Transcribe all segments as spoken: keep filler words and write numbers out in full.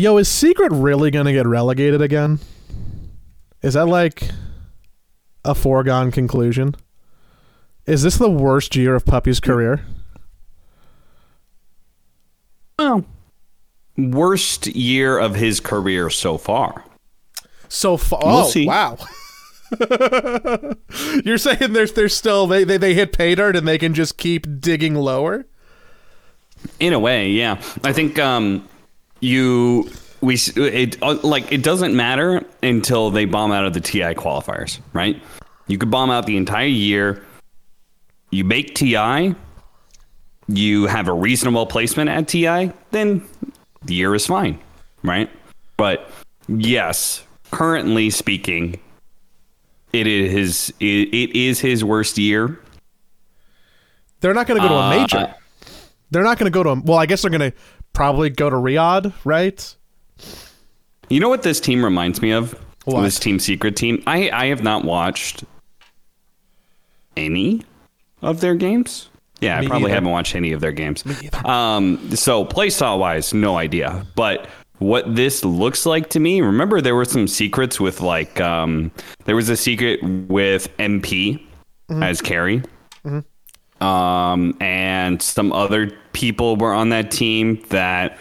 Yo, is Secret really going to get relegated again? Is that like a foregone conclusion? Is this the worst year of Puppy's career? Well, worst year of his career so far. So far? We'll oh, see. Wow. You're saying there's there's still they, they they hit pay dirt and they can just keep digging lower? In a way, yeah. I think um you we it like it doesn't matter until they bomb out of the T I qualifiers, right? You could bomb out the entire year. You make T I, you have a reasonable placement at T I, then the year is fine, right? But yes, currently speaking, It is his. It, it is his worst year. They're not going to go to a uh, major. They're not going to go to. A, well, I guess they're going to probably go to Riyadh, right? You know what this team reminds me of? What? This Team Secret team. I I have not watched any of their games. Yeah, me I probably either. haven't watched any of their games. Um. So playstyle wise, no idea. But what this looks like to me, remember there were some secrets with like, um, there was a secret with M P mm-hmm. as carry. Mm-hmm. Um, and some other people were on that team that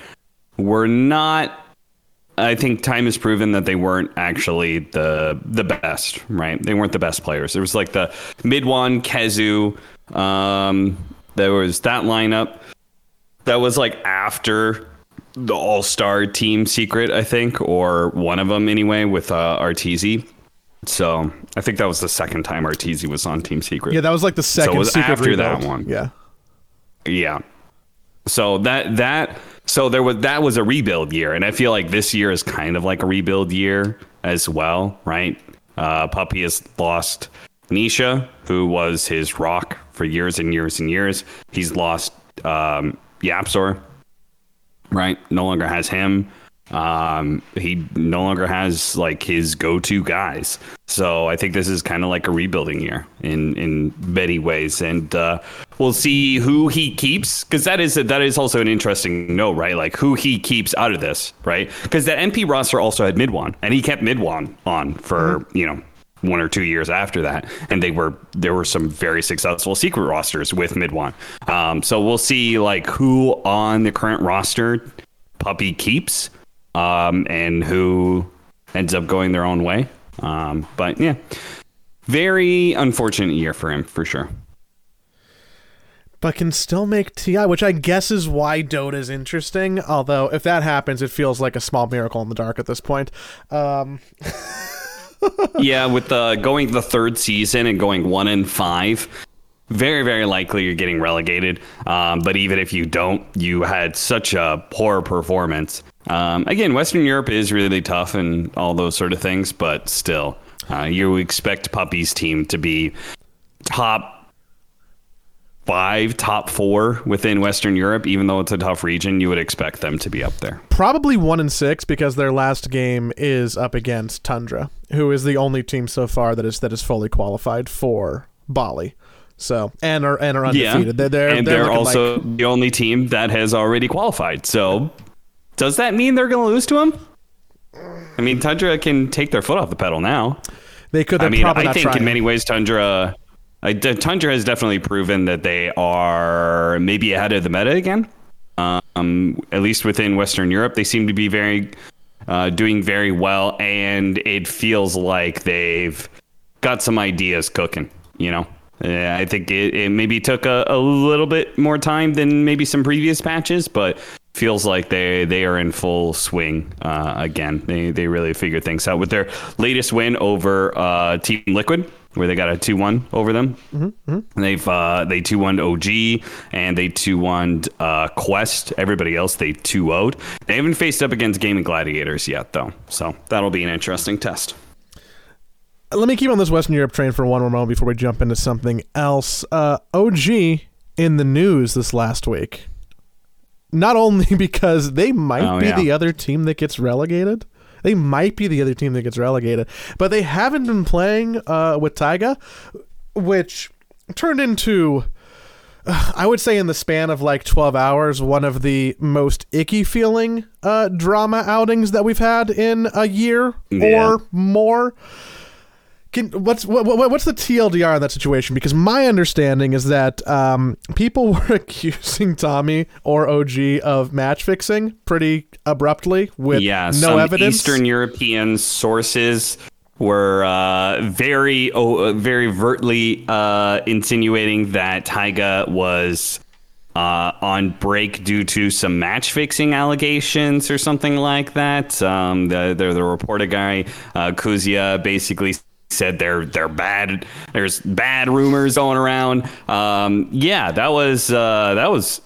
were not, I think time has proven that they weren't actually the the best, right? They weren't the best players. There was like the Midwan, Kezu, um, there was that lineup that was like after the all-star Team Secret, I think, or one of them anyway, with uh, Arteezy. So I think that was the second time Arteezy was on Team Secret. Yeah, that was like the second. So it was Secret after rebuild. That one. Yeah, yeah. So that that so there was that was a rebuild year, and I feel like this year is kind of like a rebuild year as well, right? Uh, Puppy has lost Nisha, who was his rock for years and years and years. He's lost um, Yapsor. Right, no longer has him. Um, he no longer has like his go-to guys. So I think this is kind of like a rebuilding year in in many ways, and uh, we'll see who he keeps, because that is that is also an interesting note, right? Like who he keeps out of this, right? Because that M P roster also had Midwan, and he kept Midwan on for mm-hmm. you know one or two years after that, and they were there were some very successful secret rosters with Midwan. Um, so we'll see like who on the current roster Puppy keeps, um, and who ends up going their own way. Um, but yeah, very unfortunate year for him for sure. But can still make T I, which I guess is why Dota is interesting. Although if that happens, it feels like a small miracle in the dark at this point. Um... Yeah, with the going the third season and going one and five, very, very likely you're getting relegated. Um, but even if you don't, you had such a poor performance. Um, again, Western Europe is really tough and all those sort of things, but still, uh, you expect Puppy's team to be top five, top four within Western Europe, even though it's a tough region. You would expect them to be up there. Probably one and six, because their last game is up against Tundra, who is the only team so far that is that is fully qualified for Bali. So and are and are undefeated. Yeah. They're, they're, and they're, they're also like the only team that has already qualified. So does that mean they're going to lose to them? I mean, Tundra can take their foot off the pedal now. They could. I mean, I think trying. in many ways, Tundra, uh, Tundra has definitely proven that they are maybe ahead of the meta again. Um, at least within Western Europe, they seem to be very. Uh, doing very well, and it feels like they've got some ideas cooking, you know? Yeah, I think it, it maybe took a, a little bit more time than maybe some previous patches, but feels like they, they are in full swing uh, again. They they really figured things out with their latest win over uh, Team Liquid, where they got a two one over them. Mm-hmm, mm-hmm. And they've uh, they two one O G, and they two one uh, Quest. Everybody else they two oh'd. They haven't faced up against Gaming Gladiators yet, though. So that'll be an interesting test. Let me keep on this Western Europe train for one more moment before we jump into something else. Uh, O G in the news this last week. Not only because they might oh, be yeah. the other team that gets relegated. They might be the other team that gets relegated, but they haven't been playing uh, with Taiga, which turned into I would say in the span of like twelve hours, one of the most icky feeling uh, drama outings that we've had in a year yeah. or more. Can, what's what, what's the T L D R in that situation? Because my understanding is that um, people were accusing Tommy or O G of match fixing pretty abruptly with yeah, no evidence. Eastern European sources were uh, very, oh, very overtly uh, insinuating that Taiga was uh, on break due to some match fixing allegations or something like that. Um, the, the the reporter guy uh, Kuzia basically said they're they're bad. There's bad rumors going around. Um, yeah, that was uh, that was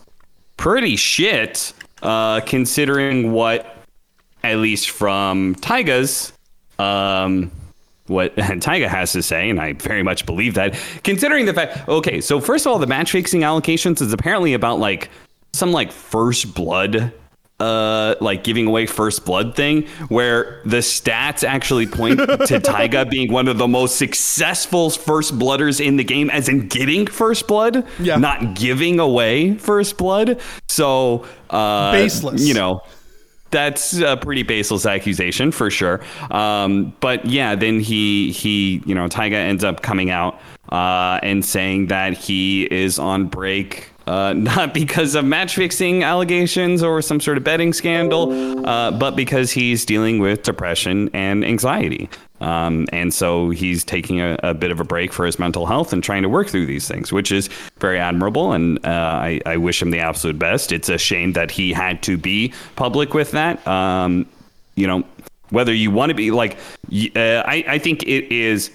pretty shit uh, considering what, at least from Taiga's um. what Taiga has to say, and I very much believe that, considering the fact... Okay, so first of all, the match-fixing allocations is apparently about, like, some, like, first blood, uh, like, giving away first blood thing, where the stats actually point to Taiga being one of the most successful first blooders in the game, as in getting first blood, yeah. not giving away first blood. So, uh... baseless. You know... That's a pretty baseless accusation for sure. Um, but yeah, then he, he, you know, Taiga ends up coming out uh, and saying that he is on break, uh, not because of match fixing allegations or some sort of betting scandal, uh, but because he's dealing with depression and anxiety. Um, and so he's taking a, a bit of a break for his mental health and trying to work through these things, which is very admirable. And uh, I, I wish him the absolute best. It's a shame that he had to be public with that. Um, you know, whether you want to be like, uh, I, I think it is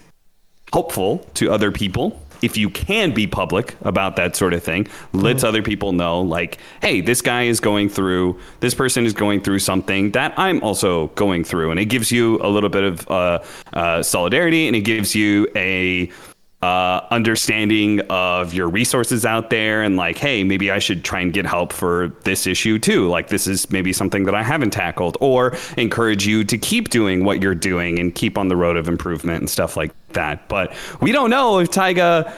helpful to other people if you can be public about that sort of thing. Lets mm-hmm. other people know, like, hey, this guy is going through, this person is going through something that I'm also going through. And it gives you a little bit of uh, uh, solidarity, and it gives you a uh, understanding of your resources out there. And like, hey, maybe I should try and get help for this issue too. Like, this is maybe something that I haven't tackled, or encourage you to keep doing what you're doing and keep on the road of improvement and stuff like that. But we don't know if Taiga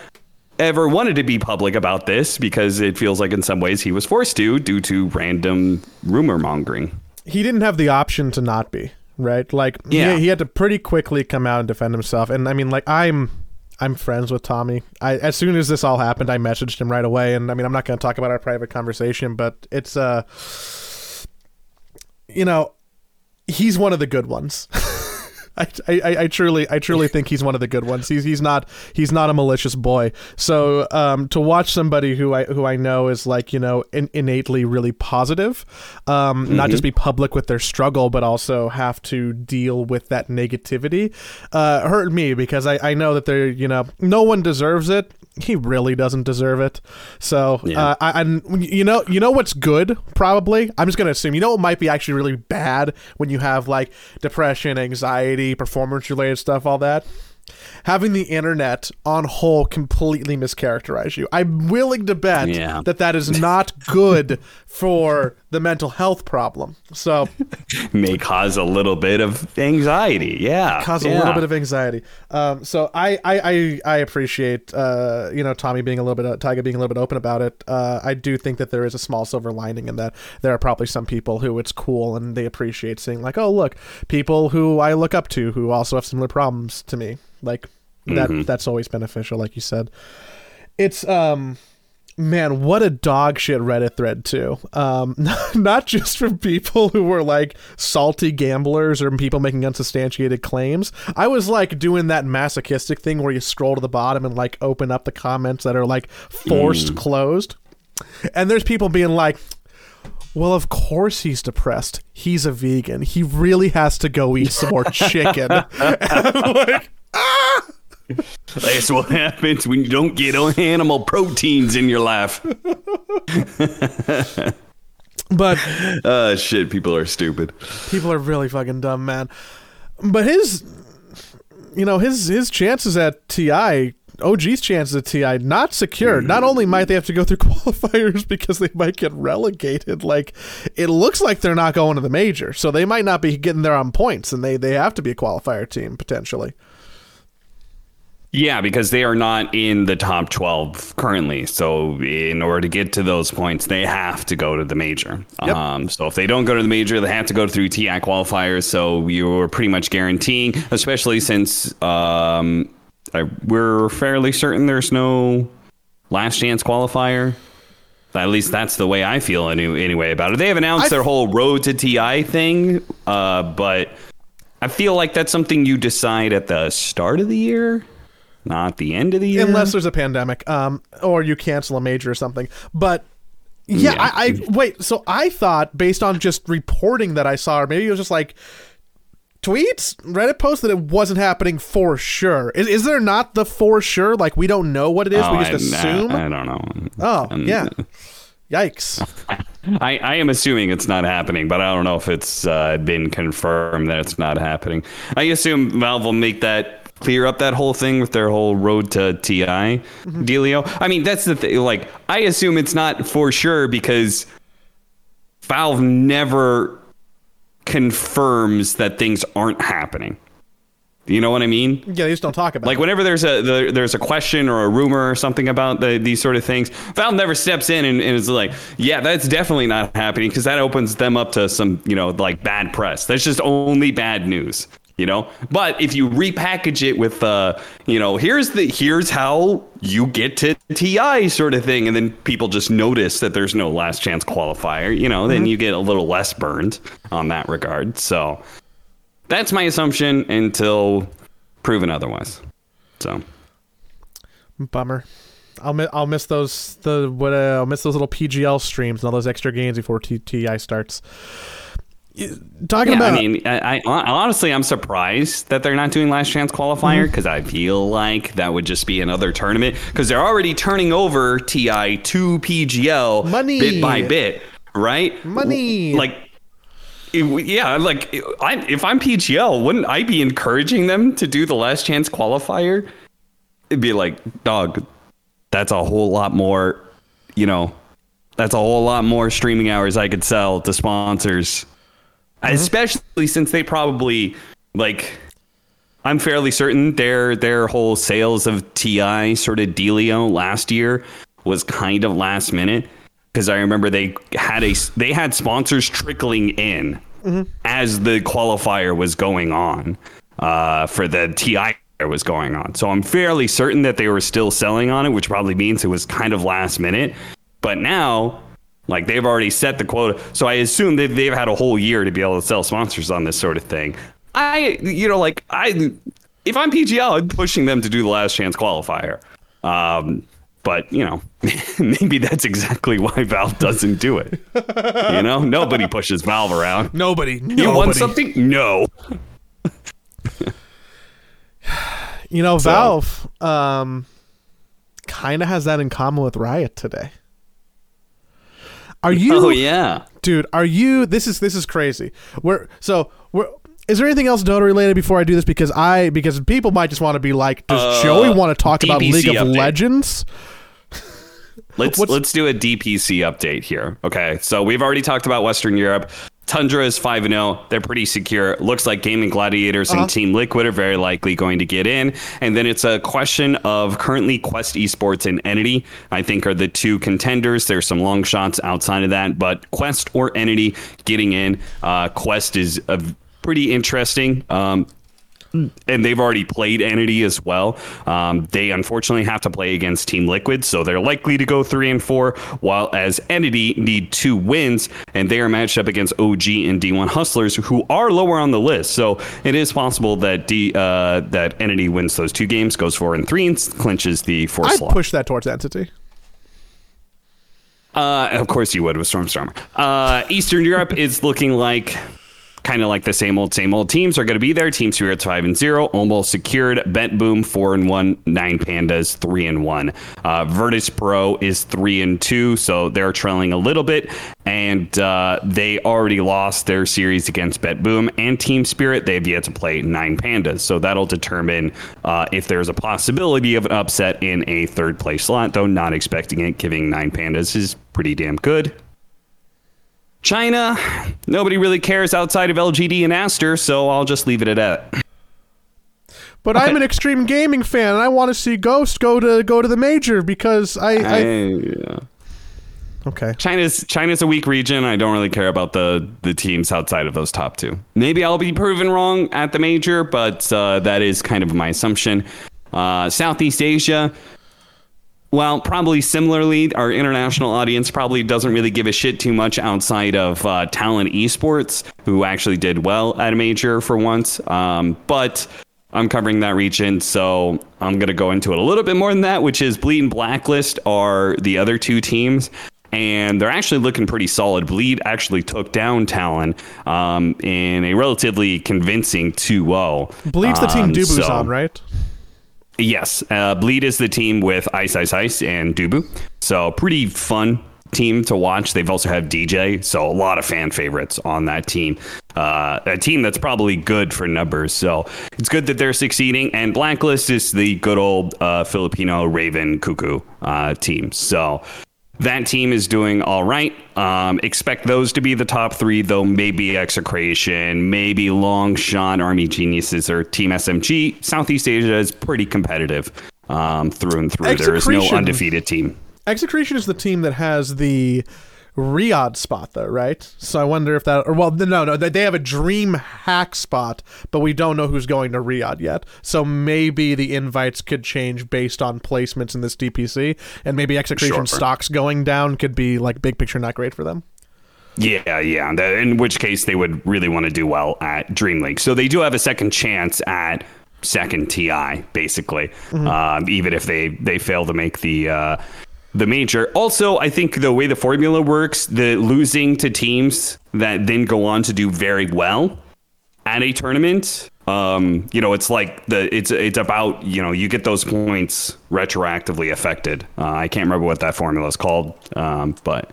ever wanted to be public about this, because it feels like in some ways he was forced to due to random rumor mongering. He didn't have the option to not be, right? Like, yeah. he, he had to pretty quickly come out and defend himself. And I mean, like, I'm I'm friends with Tommy. I, as soon as this all happened, I messaged him right away. And I mean, I'm not going to talk about our private conversation, but it's, uh, you know, he's one of the good ones. I, I, I truly, I truly think he's one of the good ones. He's, he's not, he's not a malicious boy. So, um, to watch somebody who I, who I know is like, you know, in, innately really positive, um, mm-hmm. not just be public with their struggle, but also have to deal with that negativity, uh, hurt me, because I, I know that they're, you know, no one deserves it. He really doesn't deserve it. So, yeah. uh, I, and you know, you know, what's good, probably, I'm just going to assume, you know, what might be actually really bad when you have like depression, anxiety, performance related stuff, all that, having the internet on whole completely mischaracterize you. I'm willing to bet yeah. that that is not good for the mental health problem. So may cause a little bit of anxiety. Yeah. Cause yeah. a little bit of anxiety. Um, so I, I, I, I appreciate, uh, you know, Tommy being a little bit, uh, Taiga being a little bit open about it. Uh, I do think that there is a small silver lining in that there are probably some people who it's cool and they appreciate seeing like, oh, look, people who I look up to who also have similar problems to me. Like that mm-hmm. that's always beneficial, like you said. It's um man, what a dog shit Reddit thread too. Um not just from people who were like salty gamblers or people making unsubstantiated claims. I was like doing that masochistic thing where you scroll to the bottom and like open up the comments that are like forced mm. closed. And there's people being like, well, of course he's depressed. He's a vegan. He really has to go eat some more chicken. And I'm like, ah! That's what happens when you don't get animal proteins in your life. But uh, shit, people are stupid. People are really fucking dumb, man. But his, you know, his his chances at T I, O G's chances at T I, not secured. Not only might they have to go through qualifiers because they might get relegated, like it looks like they're not going to the major, so they might not be getting there on points, and they they have to be a qualifier team potentially. Yeah, because they are not in the top twelve currently. So in order to get to those points, they have to go to the major. Yep. Um, so if they don't go to the major, they have to go through T I qualifiers. So you're pretty much guaranteeing, especially since um, I, we're fairly certain there's no last chance qualifier. At least that's the way I feel any, anyway about it. They have announced I've... their whole road to T I thing, uh, but I feel like that's something you decide at the start of the year. Not the end of the year, unless there's a pandemic, um, or you cancel a major or something. But yeah, yeah. I, I wait. So I thought, based on just reporting that I saw, or maybe it was just like tweets, Reddit posts, that it wasn't happening for sure. Is, is there not the for sure? Like, we don't know what it is. Oh, we just I, assume. I, I don't know. Oh um, yeah, yikes. I, I am assuming it's not happening, but I don't know if it's uh, been confirmed that it's not happening. I assume Valve will make that. Clear up that whole thing with their whole road to T I mm-hmm. dealio. I mean, that's the thing. Like, I assume it's not for sure because Valve never confirms that things aren't happening. You know what I mean? Yeah, they just don't talk about like, it. Like, whenever there's a the, there's a question or a rumor or something about the, these sort of things, Valve never steps in and, and is like, yeah, that's definitely not happening, because that opens them up to some, you know, like bad press. That's just only bad news. You know, but if you repackage it with, uh, you know, here's the here's how you get to T I sort of thing. And then people just notice that there's no last chance qualifier, you know, mm-hmm. then you get a little less burned on that regard. So that's my assumption until proven otherwise. So. Bummer. I'll miss, I'll miss those the what uh, I'll miss those little P G L streams and all those extra games before T I starts. Talking yeah, about, I mean, I, I honestly, I'm surprised that they're not doing last chance qualifier, because mm-hmm. I feel like that would just be another tournament, because they're already turning over T I to P G L money bit by bit, right? Money, like, it, yeah, like it, I, if I'm P G L, wouldn't I be encouraging them to do the last chance qualifier? It'd be like, dog, that's a whole lot more, you know, that's a whole lot more streaming hours I could sell to sponsors. Mm-hmm. Especially since they probably, like, I'm fairly certain their their whole sales of T I sort of dealio last year was kind of last minute, because I remember they had a they had sponsors trickling in mm-hmm. as the qualifier was going on uh, for the T I was going on. So I'm fairly certain that they were still selling on it, which probably means it was kind of last minute. But now. Like, they've already set the quota. So I assume that they've had a whole year to be able to sell sponsors on this sort of thing. I, you know, like, I, if I'm P G L, I'm pushing them to do the last chance qualifier. Um, but, you know, maybe that's exactly why Valve doesn't do it. You know, nobody pushes Valve around. Nobody. nobody. You want something? No. You know, so, Valve um, kind of has that in common with Riot today. Are you? Oh yeah, dude. Are you? This is this is crazy. We're so. We're, is there anything else Dota related before I do this? Because I because people might just want to be like, does uh, Joey want to talk D P C about League update. Of Legends? Let's What's, let's do a D P C update here. Okay, so we've already talked about Western Europe. Tundra is five and oh. They're pretty secure. Looks like Gaming Gladiators uh-huh. and Team Liquid are very likely going to get in. And then it's a question of currently Quest Esports and Entity, I think, are the two contenders. There's some long shots outside of that, but Quest or Entity getting in. Uh, Quest is a pretty interesting. Um, and they've already played Entity as well. Um, they unfortunately have to play against Team Liquid, so they're likely to go three and four, while as Entity need two wins, and they are matched up against O G and D one Hustlers, who are lower on the list. So it is possible that D uh, that Entity wins those two games, goes four and three, and clinches the fourth slot. I push that towards Entity. Uh, of course you would with Stormstormer. Uh, Eastern Europe is looking like. Kind of like the same old, same old teams are going to be there. Team Secret five and zero, almost secured. Bent Boom four and one, Nine Pandas three and one. Uh, Virtus Pro is three and two, so they're trailing a little bit, and uh, they already lost their series against BetBoom and Team Spirit. They've yet to play Nine Pandas, so that'll determine uh, if there's a possibility of an upset in a third place slot. Though not expecting it, giving Nine Pandas is pretty damn good. China, nobody really cares outside of L G D and Aster, so I'll just leave it at that. But I'm an extreme gaming fan, and I want to see Ghost go to go to the major because I. I, I yeah. Okay. China's China's a weak region. I don't really care about the the teams outside of those top two. Maybe I'll be proven wrong at the major, but uh, that is kind of my assumption. Uh, Southeast Asia. Well, probably similarly, our international audience probably doesn't really give a shit too much outside of uh, Talent Esports, who actually did well at a major for once. Um, but I'm covering that region, so I'm going to go into it a little bit more than that, which is Bleed and Blacklist are the other two teams. And they're actually looking pretty solid. Bleed actually took down Talon um, in a relatively convincing two oh. Bleed's um, the team Dubu's so. on, right? Yes, uh, Bleed is the team with Ice Ice Ice and Dubu. So pretty fun team to watch. They've also had D J, so a lot of fan favorites on that team. Uh, a team that's probably good for numbers. So it's good that they're succeeding. And Blacklist is the good old uh, Filipino Raven Cuckoo uh, team. So that team is doing all right. Um, expect those to be the top three, though. Maybe Execration, maybe Long Shot, Army Geniuses, or Team S M G. Southeast Asia is pretty competitive um, through and through. There is no undefeated team. Execration is the team that has the Riyadh spot, though, right? So I wonder if that... or well, no, no, they have a dream hack spot, but we don't know who's going to Riyadh yet. So maybe the invites could change based on placements in this D P C, and maybe Execration sure. stocks going down could be, like, big picture not great for them. Yeah, yeah, in which case they would really want to do well at Dream League. So they do have a second chance at second T I, basically, mm-hmm. um, even if they, they fail to make the... Uh, The major. Also, I think the way the formula works, the losing to teams that then go on to do very well at a tournament, um, you know, it's like the it's it's about, you know, you get those points retroactively affected. Uh, I can't remember what that formula is called, um, but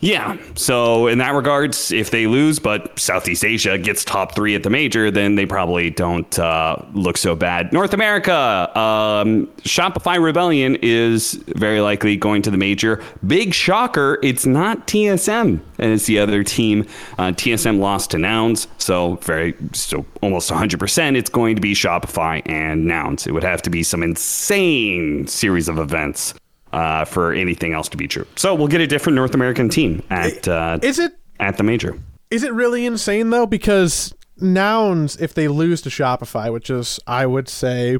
yeah. So in that regards, if they lose, but Southeast Asia gets top three at the major, then they probably don't uh, look so bad. North America, um, Shopify Rebellion is very likely going to the major. Big shocker, it's not T S M, and it's the other team. Uh, T S M lost to Nouns, so very, so almost one hundred percent it's going to be Shopify and Nouns. It would have to be some insane series of events Uh, for anything else to be true. So we'll get a different North American team at uh, is it, at the major. Is it really insane, though? Because Nouns, if they lose to Shopify, which is, I would say,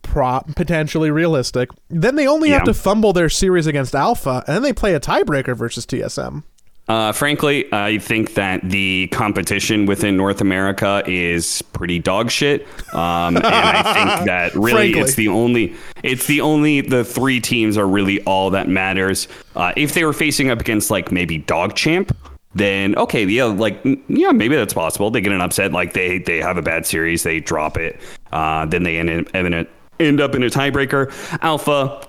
pro- potentially realistic, then they only yeah. have to fumble their series against Alpha, and then they play a tiebreaker versus T S M. Uh, frankly, I think that the competition within North America is pretty dog shit. Um, and I think that really it's the only, it's the only, the three teams are really all that matters. Uh, if they were facing up against like maybe Dog Champ, then, okay, yeah, like, yeah, maybe that's possible. They get an upset, like they, they have a bad series, they drop it. Uh, then they end, in, end up in a tiebreaker. Alpha,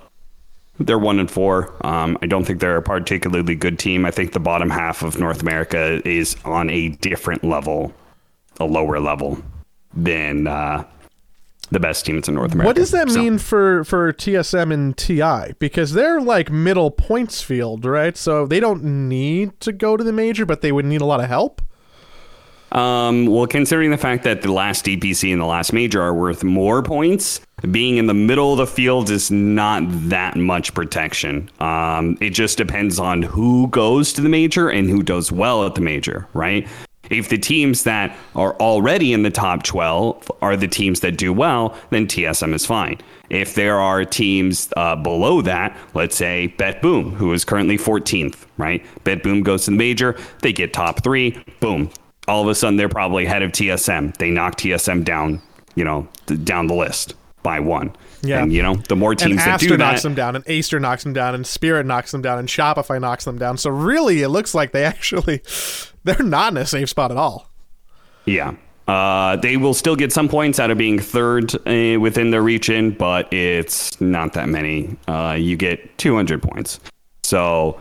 they're one and four. Um, I don't think they're a particularly good team. I think the bottom half of North America is on a different level, a lower level than uh, the best teams in North America. What does that so. mean for, for T S M and T I? Because they're like middle points field, right? So they don't need to go to the major, but they would need a lot of help. Um, well, considering the fact that the last D P C and the last major are worth more points, being in the middle of the field is not that much protection. Um, it just depends on who goes to the major and who does well at the major, right? If the teams that are already in the top twelve are the teams that do well, then T S M is fine. If there are teams uh, below that, let's say BetBoom, who is currently fourteenth, right? BetBoom goes to the major, they get top three, boom. All of a sudden, they're probably head of T S M. They knock T S M down, you know, th- down the list by one. Yeah. And, you know, the more teams that do that... And Aster knocks them down, and Aster knocks them down, and Spirit knocks them down, and Shopify knocks them down. So really, it looks like they actually... They're not in a safe spot at all. Yeah. Uh, they will still get some points out of being third uh, within their region, but it's not that many. Uh, you get two hundred points. So...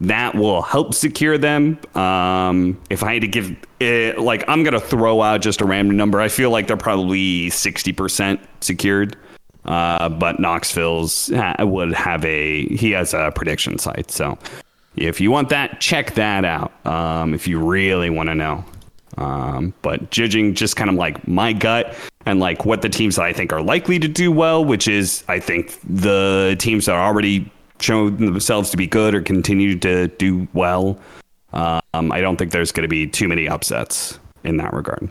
that will help secure them. Um, if I had to give it, like, I'm going to throw out just a random number. I feel like they're probably sixty percent secured. Uh, but Knoxville's would have a, he has a prediction site. So if you want that, check that out. Um, if you really want to know. Um, but judging just kind of like my gut and like what the teams that I think are likely to do well, which is I think the teams that are already shown themselves to be good or continue to do well. Um, I don't think there's going to be too many upsets in that regard.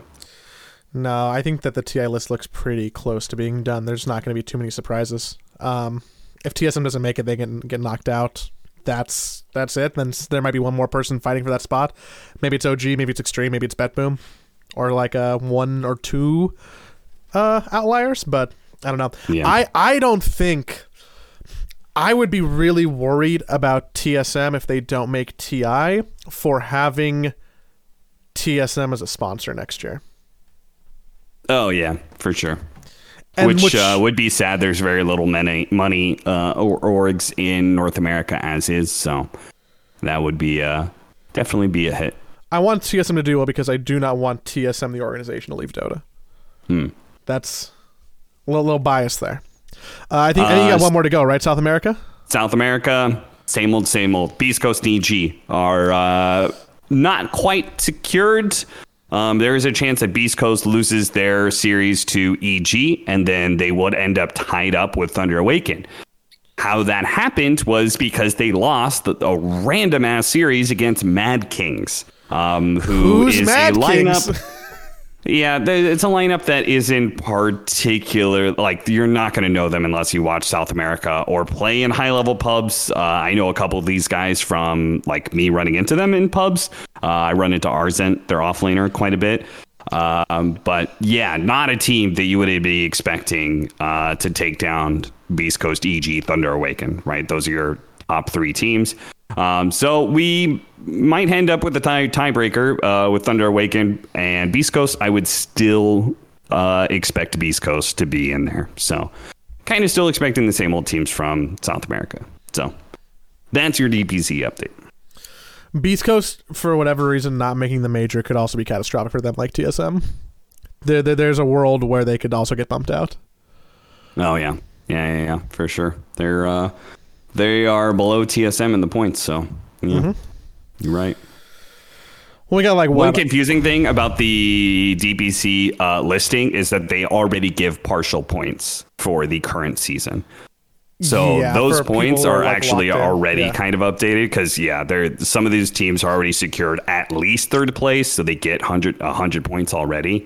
No, I think that the T I list looks pretty close to being done. There's not going to be too many surprises. Um, if T S M doesn't make it, they can get knocked out. That's that's it. Then there might be one more person fighting for that spot. Maybe it's O G, maybe it's Extreme, maybe it's BetBoom, or like a one or two uh, outliers. But I don't know. Yeah. I, I don't think I would be really worried about T S M if they don't make T I for having T S M as a sponsor next year. Oh yeah, for sure. And which which uh, would be sad. There's very little money, money uh, or orgs in North America as is, so that would be uh, definitely be a hit. I want T S M to do well because I do not want T S M, the organization, to leave Dota. Hmm. That's a little, little bias there. Uh, I think uh, I think you got one more to go, right? South America. South America, same old, same old. Beast Coast and E G are uh, not quite secured. Um, there is a chance that Beast Coast loses their series to E G, and then they would end up tied up with Thunder Awaken. How that happened was because they lost a, a random-ass series against Mad Kings, um, who Who's is Mad a lineup... Kings? Yeah, it's a lineup that is in particular, like, you're not going to know them unless you watch South America or play in high-level pubs. Uh, I know a couple of these guys from, like, me running into them in pubs. Uh, I run into Arzent, their offlaner, quite a bit. Um, but, yeah, not a team that you would be expecting uh, to take down Beast Coast, E G, Thunder Awaken, right? Those are your top three teams. Um, so we might end up with a tie tiebreaker uh, with Thunder Awaken and Beast Coast. I would still uh, expect Beast Coast to be in there. So kind of still expecting the same old teams from South America. So that's your D P Z update. Beast Coast, for whatever reason, not making the major could also be catastrophic for them, like T S M. There, there, there's a world where they could also get bumped out. Oh, yeah. Yeah, yeah, yeah, for sure. They're... Uh, They are below T S M in the points, so yeah. Mm-hmm. You're right. Well, we got like one confusing thing about the D P C uh, listing is that they already give partial points for the current season. So yeah, those points are like actually already yeah. kind of updated because yeah, they're some of these teams are already secured at least third place, so they get one hundred, one hundred points already.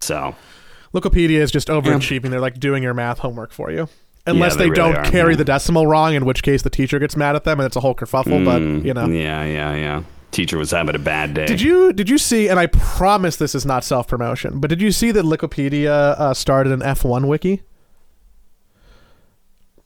So Liquipedia is just overachieving. Yeah. They're like doing your math homework for you. Unless yeah, they, they really don't are, carry yeah. the decimal wrong, in which case the teacher gets mad at them and it's a whole kerfuffle, mm, but, you know. Yeah, yeah, yeah. Teacher was having a bad day. Did you did you see, and I promise this is not self-promotion, but did you see that Liquipedia uh, started an F one wiki?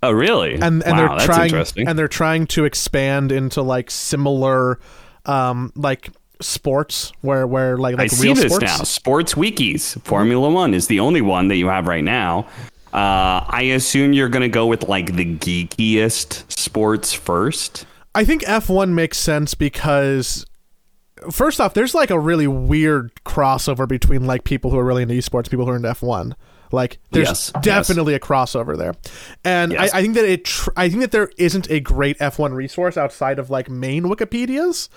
Oh, really? And, and wow, they're that's trying, interesting. And they're trying to expand into, like, similar, um, like, sports, where, where like, like I real see this sports. Now. Sports wikis. Formula One is the only one that you have right now. Uh, I assume you're going to go with like the geekiest sports first. I think F one makes sense because first off, there's like a really weird crossover between like people who are really into esports, people who are into F one. Like there's yes, definitely yes. a crossover there. And yes. I, I think that it, tr- I think that there isn't a great F one resource outside of like main Wikipedias.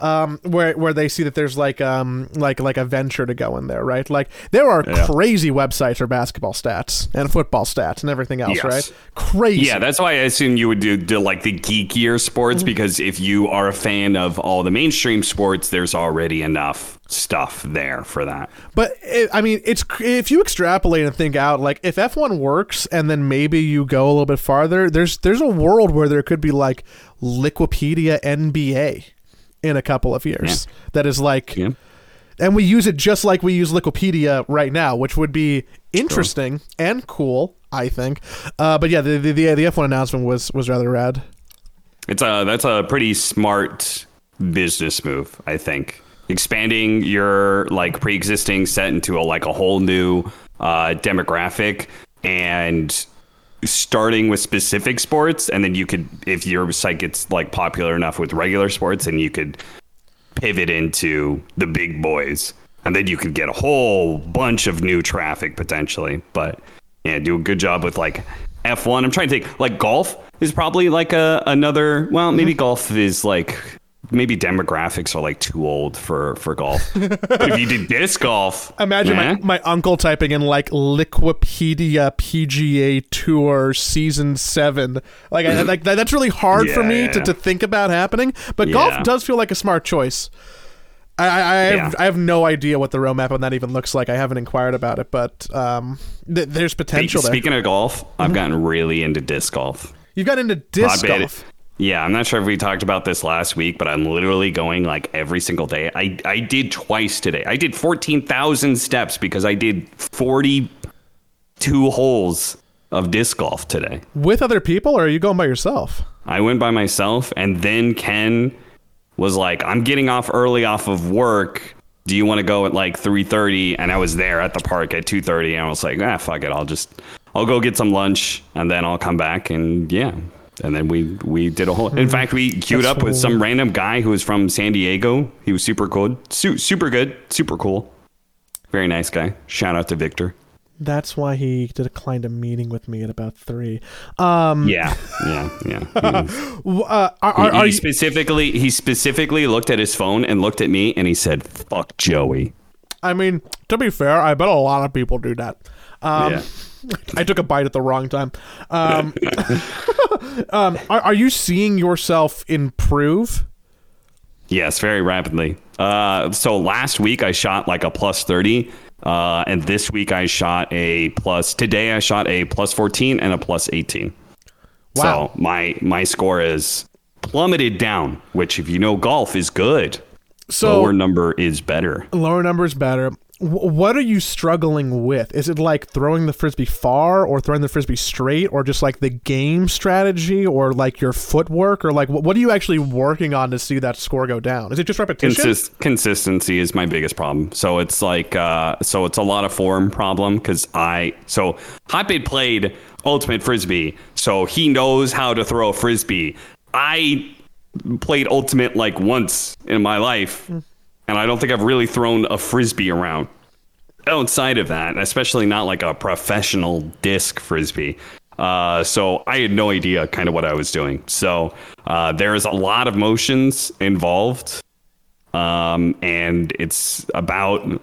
Um, where where they see that there's like um like like a venture to go in there, right? Like there are yeah. crazy websites for basketball stats and football stats and everything else, yes. right? Crazy. Yeah, that's why I assume you would do, do like the geekier sports mm-hmm. because if you are a fan of all the mainstream sports, there's already enough stuff there for that. But it, I mean, it's if you extrapolate and think out, like if F one works and then maybe you go a little bit farther, there's there's a world where there could be like Liquipedia N B A. In a couple of years yeah. that is like yeah. and we use it just like we use Liquipedia right now, which would be interesting sure. and cool, I think. Uh but yeah, the the, the F one announcement was was rather rad. It's a that's a pretty smart business move, I think, expanding your like pre-existing set into a like a whole new uh demographic and starting with specific sports, and then you could, if your site gets like popular enough with regular sports, and you could pivot into the big boys, and then you could get a whole bunch of new traffic potentially. But yeah, do a good job with like F one. I'm trying to think like golf is probably like a another. Well, maybe golf is like maybe demographics are like too old for, for golf. But if you did disc golf, imagine eh? my, my uncle typing in like Liquipedia P G A Tour Season Seven. Like, I, like that, that's really hard yeah, for me yeah. to, to think about happening. But yeah. golf does feel like a smart choice. I I, I, yeah. have, I have no idea what the roadmap on that even looks like. I haven't inquired about it, but um, th- there's potential. Speaking there. Speaking of golf, mm-hmm. I've gotten really into disc golf. You've gotten into disc Broadband. golf. Yeah, I'm not sure if we talked about this last week, but I'm literally going like every single day. I, I did twice today. I did fourteen thousand steps because I did forty-two holes of disc golf today. With other people, or are you going by yourself? I went by myself, and then Ken was like, I'm getting off early off of work. Do you want to go at like three thirty? And I was there at the park at two thirty, and I was like, ah, fuck it. I'll just, I'll go get some lunch, and then I'll come back, and yeah. And then we, we did a whole... In fact, we queued That's up with some random guy who was from San Diego. He was super cool. Su- super good. Super cool. Very nice guy. Shout out to Victor. That's why he declined a meeting with me at about three. Um, yeah, yeah, yeah. uh, are, are, are he, he specifically he specifically looked at his phone and looked at me, and he said, fuck Joey. I mean, to be fair, I bet a lot of people do that. Um, yeah. I took a bite at the wrong time. Um, um, are, are you seeing yourself improve? Yes, very rapidly. Uh, so last week I shot like a plus thirty, uh, and this week I shot a plus. Today I shot a plus fourteen and a plus eighteen. Wow! So my my score is plummeted down, which, if you know golf, is good. So lower number is better. Lower number is better. What are you struggling with? Is it like throwing the frisbee far, or throwing the frisbee straight, or just like the game strategy, or like your footwork, or like what are you actually working on to see that score go down? Is it just repetition? Consist- consistency is my biggest problem. So it's like, uh, so it's a lot of form problem because I, so Hotbait played Ultimate Frisbee, so he knows how to throw a frisbee. I played Ultimate like once in my life. Mm. And I don't think I've really thrown a frisbee around outside of that, especially not like a professional disc frisbee. Uh, so I had no idea kind of what I was doing. So uh, there is a lot of motions involved. Um, and it's about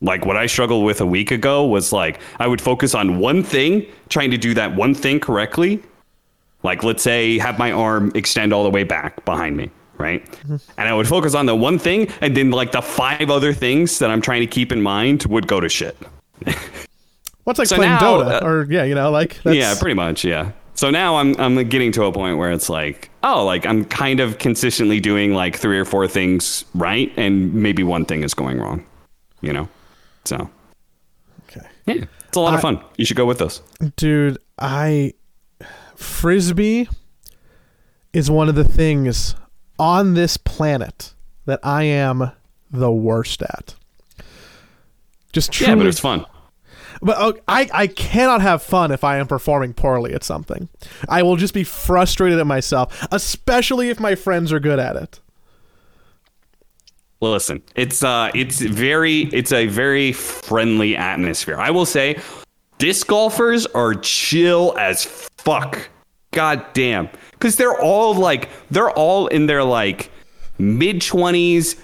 like what I struggled with a week ago was like I would focus on one thing, trying to do that one thing correctly. Like, let's say have my arm extend all the way back behind me. Right. And I would focus on the one thing, and then like the five other things that I'm trying to keep in mind would go to shit. What's like so playing now, Dota uh, or yeah, you know, like. That's... Yeah, pretty much. Yeah. So now I'm I'm getting to a point where it's like, oh, like I'm kind of consistently doing like three or four things right. And maybe one thing is going wrong, you know, so. OK, yeah, it's a lot I, of fun. You should go with those. Dude, I Frisbee is one of the things on this planet that I am the worst at. Just truly. Yeah, but it's fun. But oh, I, I cannot have fun if I am performing poorly at something. I will just be frustrated at myself, especially if my friends are good at it. Well, listen, it's uh, it's very, it's a very friendly atmosphere. I will say, disc golfers are chill as fuck. God damn. Because they're all like, they're all in their like mid twenties,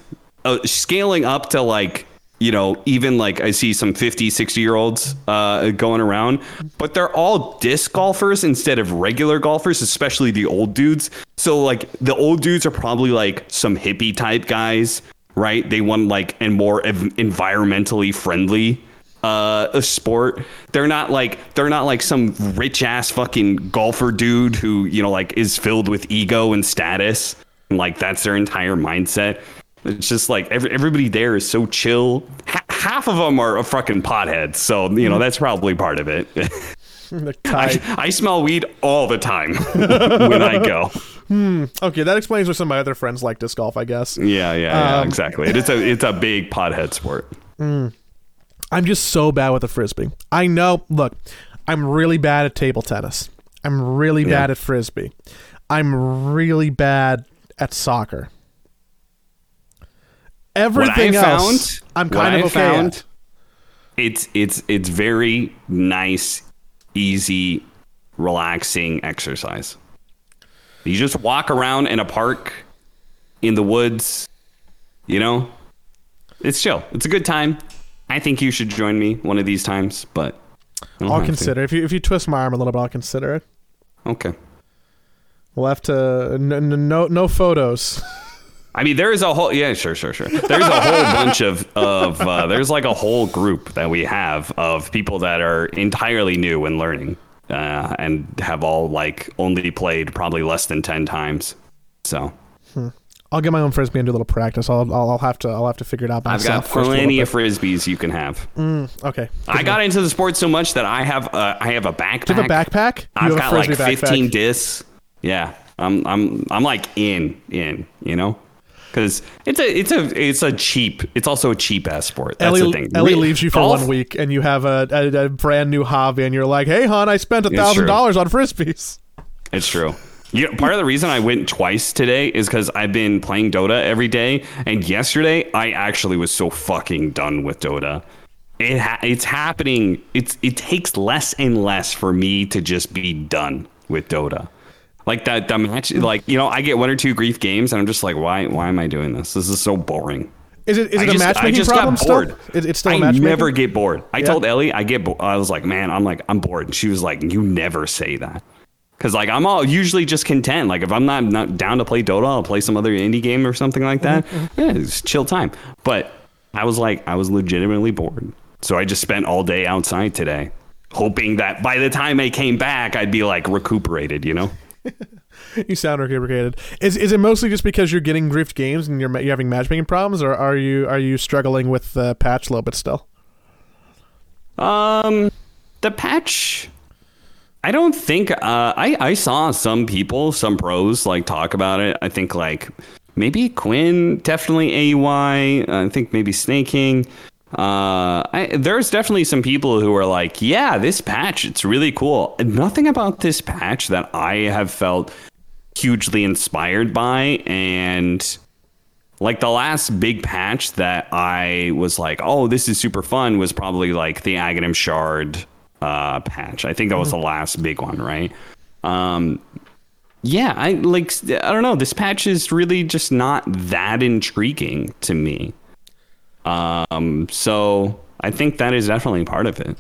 uh, scaling up to like, you know, even like I see some fifty, sixty year olds uh, going around, but they're all disc golfers instead of regular golfers, especially the old dudes. So like the old dudes are probably like some hippie type guys, right? They want like and more ev- environmentally friendly Uh, a sport. They're not like they're not like some rich ass fucking golfer dude who, you know, like is filled with ego and status, and like that's their entire mindset. It's just like every, everybody there is so chill. H- half of them are a fucking potheads, so you know that's probably part of it. I, I smell weed all the time when I go. Hmm. Okay, that explains why some of my other friends like disc golf, I guess. Yeah, yeah, um, yeah exactly. It's a it's a big pothead sport. Hmm. I'm just so bad with a frisbee. I know. Look, I'm really bad at table tennis. I'm really bad yeah. at frisbee. I'm really bad at soccer. Everything else, found, I'm kind of I okay found, at. It's it's it's very nice, easy, relaxing exercise. You just walk around in a park in the woods, you know? It's chill. It's a good time. I think you should join me one of these times, but I'll consider. If you if you twist my arm a little bit, I'll consider it. Okay. We'll have to... No, no, no photos. I mean, there is a whole... Yeah, sure, sure, sure. There's a whole bunch of... of uh, there's like a whole group that we have of people that are entirely new and learning uh, and have all like only played probably less than ten times. So... Hmm. I'll get my own frisbee and do a little practice. I'll I'll, I'll have to I'll have to figure it out myself. I've got plenty of frisbees you can have. Mm, okay. I got into the sport so much that I have a, I have a backpack. Do you have a backpack? You I've got like fifteen backpack. Discs. Yeah, I'm I'm I'm like in in you know, because it's a it's a it's a cheap it's also a cheap ass sport. That's Ellie, the thing. Ellie really? leaves you for Golf? one week and you have a, a, a brand new hobby and you're like, hey hon, I spent a thousand dollars on frisbees. It's true. You know, part of the reason I went twice today is because I've been playing Dota every day, and yesterday I actually was so fucking done with Dota. It ha- it's happening. It's it takes less and less for me to just be done with Dota. Like that, that match. Like you know, I get one or two grief games, and I'm just like, why? Why am I doing this? This is so boring. Is it is it I a just, matchmaking I just problem? Got bored. Still? It's still a matchmaking? I never get bored. I yeah. told Ellie I get. Bo- I was like, man, I'm like I'm bored, and she was like, you never say that. Cause like I'm all usually just content. Like if I'm not, not down to play Dota, I'll play some other indie game or something like that. Mm-hmm. Yeah, it's chill time. But I was like, I was legitimately bored. So I just spent all day outside today, hoping that by the time I came back, I'd be like recuperated. You know. You sound recuperated. Is is it mostly just because you're getting griefed games and you're you're having matchmaking problems, or are you are you struggling with the patch a little bit still? Um, the patch. I don't think uh, I, I saw some people, some pros like talk about it. I think like maybe Quinn, definitely A Y. I think maybe Snaking. Uh, I, there's definitely some people who are like, yeah, this patch, it's really cool. Nothing about this patch that I have felt hugely inspired by. And like the last big patch that I was like, oh, this is super fun was probably like the Aghanim Shard Uh, patch. I think that was the last big one, right? Um, yeah, I like. I don't know. This patch is really just not that intriguing to me. Um, so I think that is definitely part of it.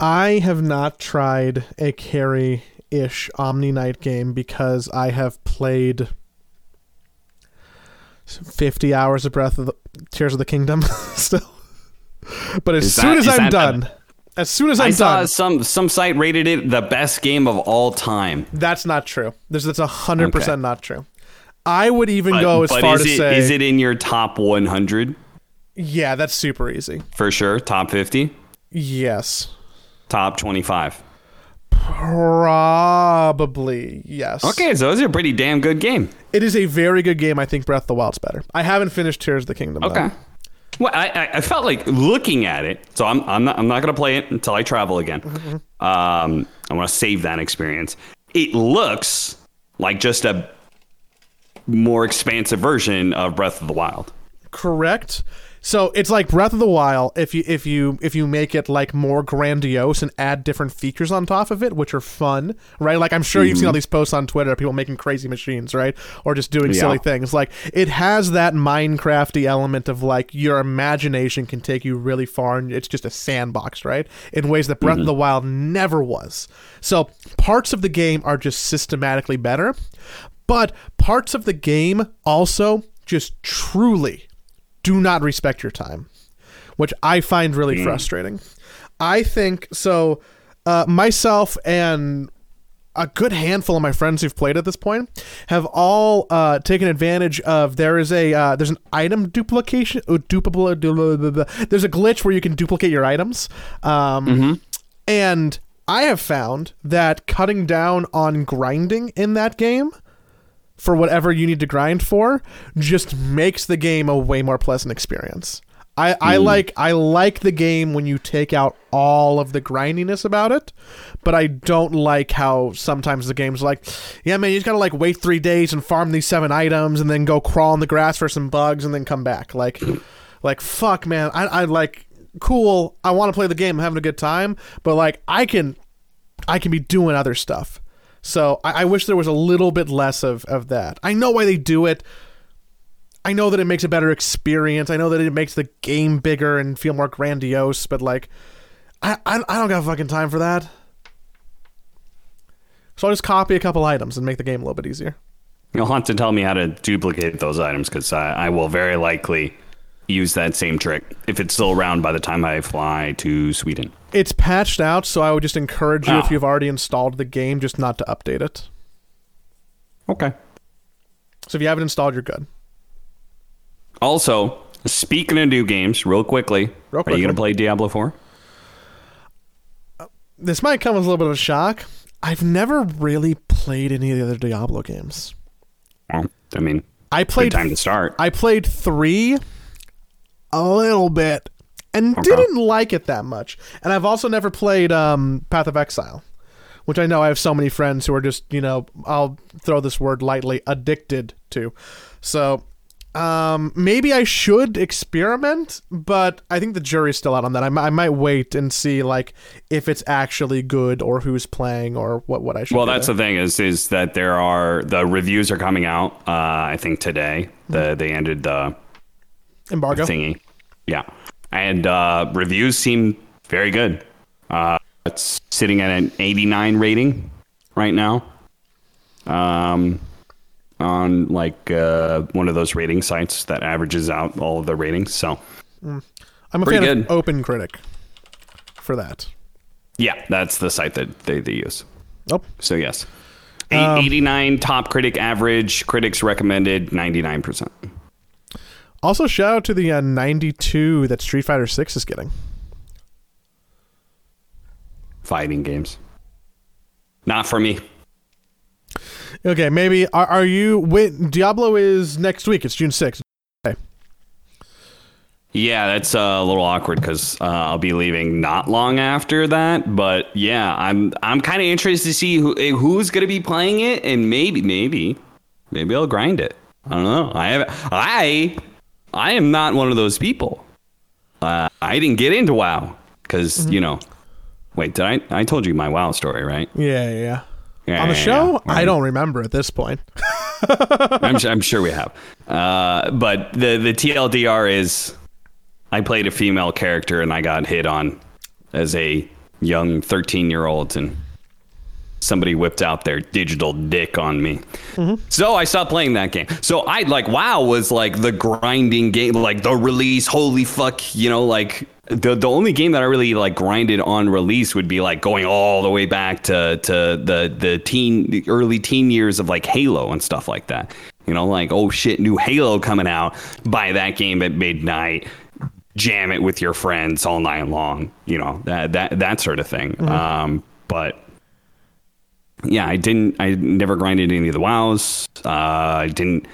I have not tried a carry-ish Omni Knight game because I have played fifty hours of Breath of the Tears of the Kingdom still. But as is soon that, as I'm done. A- As soon as I'm I saw done, some some site rated it the best game of all time. That's not true. There's that's a hundred percent not true. I would even but, go as far to it, say, is it in your top one hundred? Yeah, that's super easy for sure. Top fifty? Yes. Top twenty-five? Probably yes. Okay, so it's a pretty damn good game. It is a very good game. I think Breath of the Wild's better. I haven't finished Tears of the Kingdom. Okay. Though. Well, I, I felt like looking at it, so I'm I'm not I'm not gonna play it until I travel again. Mm-hmm. Um, I want to save that experience. It looks like just a more expansive version of Breath of the Wild. Correct. So it's like Breath of the Wild if you if you if you make it like more grandiose and add different features on top of it, which are fun, right? Like I'm sure mm-hmm. you've seen all these posts on Twitter, people making crazy machines, right, or just doing yeah. silly things. Like it has that Minecraft-y element of like your imagination can take you really far, and it's just a sandbox, right? In ways that Breath mm-hmm. of the Wild never was. So parts of the game are just systematically better, but parts of the game also just truly do not respect your time, which I find really mm. frustrating. I think so. Uh, myself and a good handful of my friends who've played at this point have all uh, taken advantage of. There is a uh, there's an item duplication. Oh, dupl- dupl- dupl- there's a glitch where you can duplicate your items, um, mm-hmm. and I have found that cutting down on grinding in that game for whatever you need to grind for just makes the game a way more pleasant experience. I, I mm. like I like the game when you take out all of the grindiness about it, but I don't like how sometimes the game's like, yeah, man, you just gotta like wait three days and farm these seven items and then go crawl in the grass for some bugs and then come back. Like, like fuck, man. I, I like, cool, I want to play the game, I'm having a good time, but like I can, I can be doing other stuff. So I, I wish there was a little bit less of, of that. I know why they do it. I know that it makes a better experience. I know that it makes the game bigger and feel more grandiose, but like, I I, I don't got fucking time for that. So I'll just copy a couple items and make the game a little bit easier. You'll have to tell me how to duplicate those items, because I, I will very likely use that same trick if it's still around by the time I fly to Sweden. It's patched out, so I would just encourage you, oh. if you've already installed the game, just not to update it. Okay. So if you haven't installed, you're good. Also, speaking of new games, real quickly, real quickly. Are you going to play Diablo four? Uh, this might come as a little bit of a shock. I've never really played any of the other Diablo games. Well, I mean, I played, good time to start. I played three a little bit and okay. didn't like it that much. And I've also never played um, Path of Exile, which I know I have so many friends who are just, you know, I'll throw this word lightly, addicted to. So um, maybe I should experiment, but I think the jury's still out on that. I, m- I might wait and see, like, if it's actually good or who's playing or what, what I should well, do. Well, that's the thing is is that there are, the reviews are coming out, uh, I think today. The, mm-hmm. They ended the embargo thingy. Yeah. And uh, reviews seem very good. Uh, it's sitting at an eighty-nine rating right now. Um... on like uh, one of those rating sites that averages out all of the ratings. So mm. I'm a Pretty fan good. of OpenCritic for that. Yeah, that's the site that they, they use. Oh. So yes. Eight, um, eighty-nine top critic average, critics recommended ninety-nine percent. Also shout out to the uh, ninety-two that Street Fighter six is getting. Fighting games. Not for me. Okay, maybe are, are you? Wait, Diablo is next week. It's June sixth. Okay. Yeah, that's a little awkward because uh, I'll be leaving not long after that. But yeah, I'm I'm kind of interested to see who who's gonna be playing it, and maybe maybe maybe I'll grind it. I don't know. I have I I am not one of those people. Uh, I didn't get into WoW because mm-hmm. you know. Wait, did I? I told you my WoW story, right? Yeah, yeah. Yeah, on the show? Yeah, yeah. I don't remember at this point. I'm, I'm sure we have. Uh, but the, the T L D R is I played a female character and I got hit on as a young thirteen-year-old and somebody whipped out their digital dick on me. Mm-hmm. So I stopped playing that game. So I like WoW was like the grinding game, like the release, holy fuck, you know, like the the only game that I really like grinded on release would be like going all the way back to to the the teen the early teen years of like Halo and stuff like that. You know, like, oh shit, new Halo coming out, buy that game at midnight, jam it with your friends all night long, you know, that that that sort of thing. Mm-hmm. Um, but yeah, I didn't I never grinded any of the WoWs. Uh, I didn't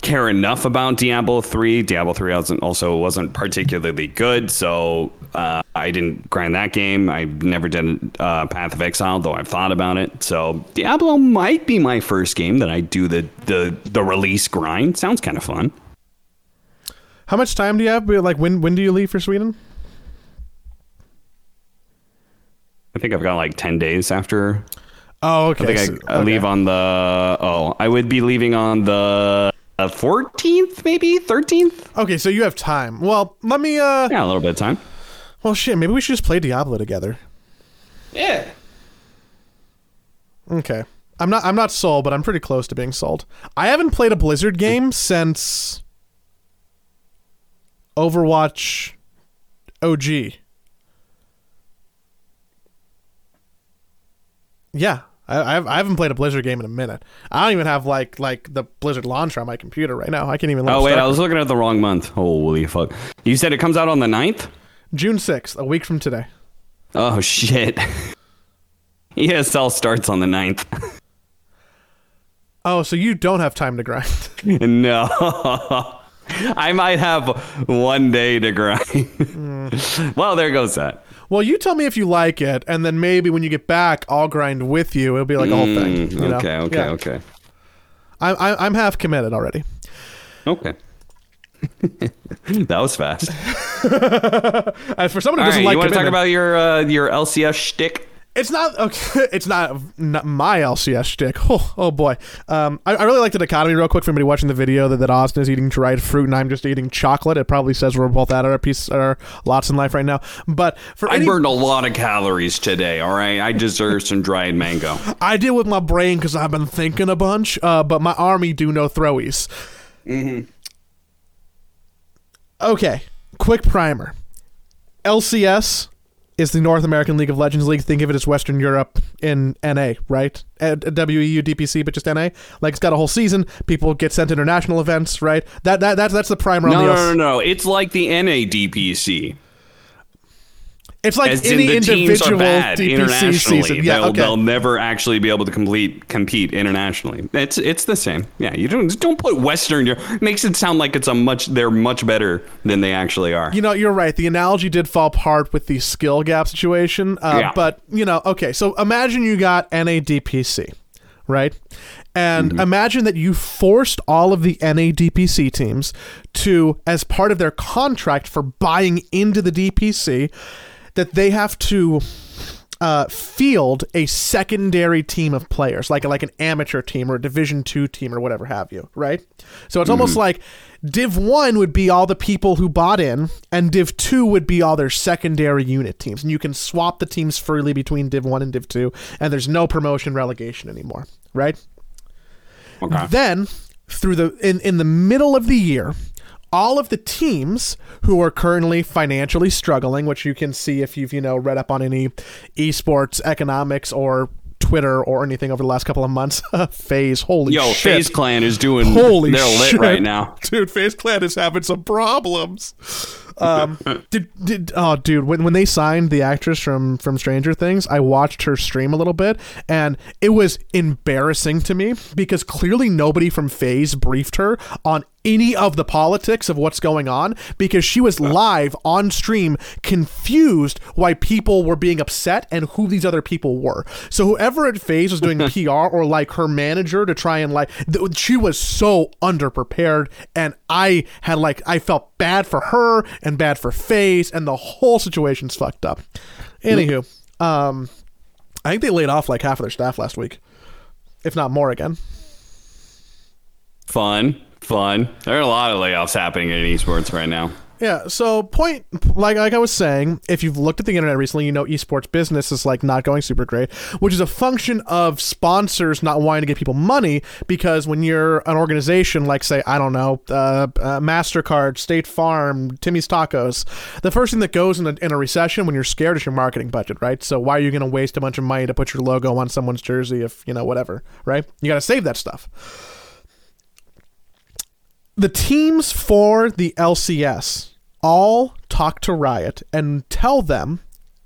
care enough about Diablo three. Diablo three wasn't, also wasn't particularly good, so uh, I didn't grind that game. I never did uh, Path of Exile, though I've thought about it. So Diablo might be my first game that I do the the, the release grind. Sounds kind of fun. How much time do you have? Like, when when do you leave for Sweden? I think I've got like ten days after. Oh, okay. I think so, I, I okay. leave on the. Oh, I would be leaving on the. Uh, fourteenth, maybe thirteenth. Okay, so you have time. Well, let me. Uh, yeah, a little bit of time. Well, shit. Maybe we should just play Diablo together. Yeah. Okay. I'm not. I'm not sold, but I'm pretty close to being sold. I haven't played a Blizzard game since Overwatch O G. Yeah. I I haven't played a Blizzard game in a minute. I don't even have like like the Blizzard launcher on my computer right now. I can't even. Oh wait, I was looking at the wrong month. Holy fuck! You said it comes out on the ninth? June sixth, a week from today. Oh shit! E S L starts on the ninth. Oh, so you don't have time to grind? No, I might have one day to grind. Mm. Well, there goes that. Well, you tell me if you like it, and then maybe when you get back, I'll grind with you. It'll be like a whole thing. You know? Okay, okay, yeah. okay. I'm I'm half committed already. Okay. That was fast. For someone who doesn't right, like, you want to talk about your uh, your L C S shtick? It's not okay. It's not, not my L C S shtick. Oh, oh boy. Um, I, I really like the dichotomy real quick for anybody watching the video that, that Austin is eating dried fruit and I'm just eating chocolate. It probably says we're both out of our piece, our lots in life right now. But for I any, burned a lot of calories today. All right, I deserve some dried mango. I deal with my brain because I've been thinking a bunch. Uh, but my army do no throwies. Mm-hmm. Okay, quick primer. L C S. Is the North American League of Legends League. Think of it as Western Europe in N A, right? W E U, D P C, but just N A. Like, it's got a whole season. People get sent to international events, right? That that That's, that's the primer no, on the... No, no, no, It's like the N A D P C. It's like as any in the individual D P C season. Yeah, they'll, okay. they'll never actually be able to complete compete internationally. It's it's the same. Yeah, you don't don't put Western Europe. It makes it sound like it's a much they're much better than they actually are. You know, you're right. The analogy did fall apart with the skill gap situation. Uh, yeah. But you know, okay. So imagine you got N A D P C, right? And mm-hmm. imagine that you forced all of the N A D P C teams to, as part of their contract for buying into the D P C. That they have to uh, field a secondary team of players, like like an amateur team or a Division two team or whatever have you, right? So it's mm-hmm. almost like Div one would be all the people who bought in, and Div two would be all their secondary unit teams. And you can swap the teams freely between Div one and Div two, and there's no promotion relegation anymore, right? Okay. Then, through the in, in the middle of the year... all of the teams who are currently financially struggling, which you can see if you've, you know, read up on any esports economics or Twitter or anything over the last couple of months. FaZe, holy Yo, shit. Yo, FaZe Clan is doing, holy they're lit shit. Right now. Dude, FaZe Clan is having some problems. Um, did, did, oh, dude, when when they signed the actress from, from Stranger Things, I watched her stream a little bit, and it was embarrassing to me because clearly nobody from FaZe briefed her on any of the politics of what's going on because she was live on stream confused why people were being upset and who these other people were. So whoever at FaZe was doing P R or like her manager to try and like th- she was so underprepared, and I had like I felt bad for her and bad for FaZe, and the whole situation's fucked up. Anywho, um, I think they laid off like half of their staff last week, if not more again. Fun. Fun. There are a lot of layoffs happening in esports right now. Yeah. So point, like like I was saying, if you've looked at the internet recently, you know esports business is like not going super great, which is a function of sponsors not wanting to give people money, because when you're an organization like, say, I don't know, uh, uh, MasterCard, State Farm, Timmy's Tacos, the first thing that goes in a, in a recession when you're scared is your marketing budget, right? So why are you going to waste a bunch of money to put your logo on someone's jersey if, you know, whatever, right? You got to save that stuff. The teams for the L C S all talk to Riot and tell them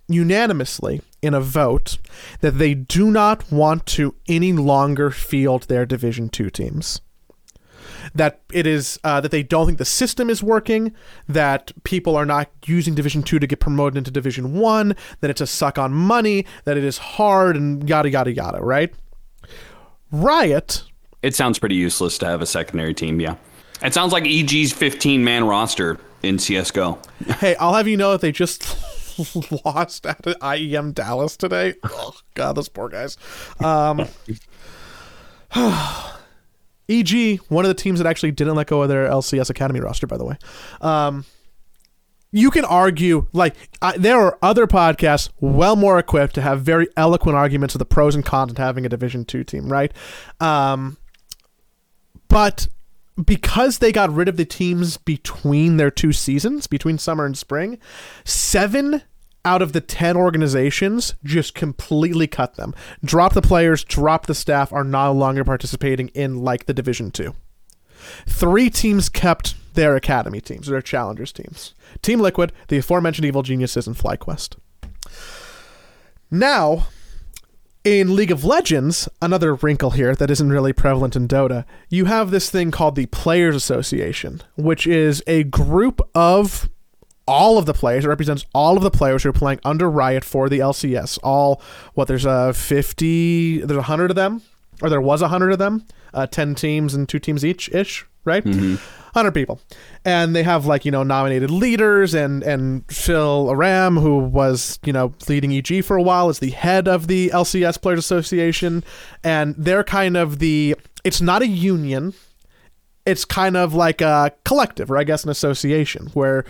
unanimously in a vote that they do not want to any longer field their Division two teams. That it is uh, that they don't think the system is working, that people are not using Division two to get promoted into Division one, that it's a suck on money, that it is hard, and yada, yada, yada, right? Riot. It sounds pretty useless to have a secondary team, yeah. It sounds like E G's fifteen-man roster in C S G O. Hey, I'll have you know that they just lost at I E M Dallas today. Oh, God, those poor guys. Um, E G, one of the teams that actually didn't let go of their L C S Academy roster, by the way. Um, you can argue, like, I, there are other podcasts well more equipped to have very eloquent arguments of the pros and cons of having a Division two team, right? Um, but... because they got rid of the teams between their two seasons, between summer and spring, seven out of the ten organizations just completely cut them. Drop the players, drop the staff, are no longer participating in, like, the Division two. Three teams kept their Academy teams, their Challengers teams. Team Liquid, the aforementioned Evil Geniuses, and FlyQuest. Now... in League of Legends, another wrinkle here that isn't really prevalent in Dota, you have this thing called the Players Association, which is a group of all of the players. It represents all of the players who are playing under Riot for the L C S. All, what, there's uh, fifty, there's one hundred of them, or there was one hundred of them, uh, ten teams and two teams each-ish, right? Mm-hmm. one hundred people. And they have, like, you know, nominated leaders, and, and Phil Aram, who was, you know, leading E G for a while, is the head of the L C S Players Association. And they're kind of the, it's not a union. It's kind of like a collective, or I guess an association, where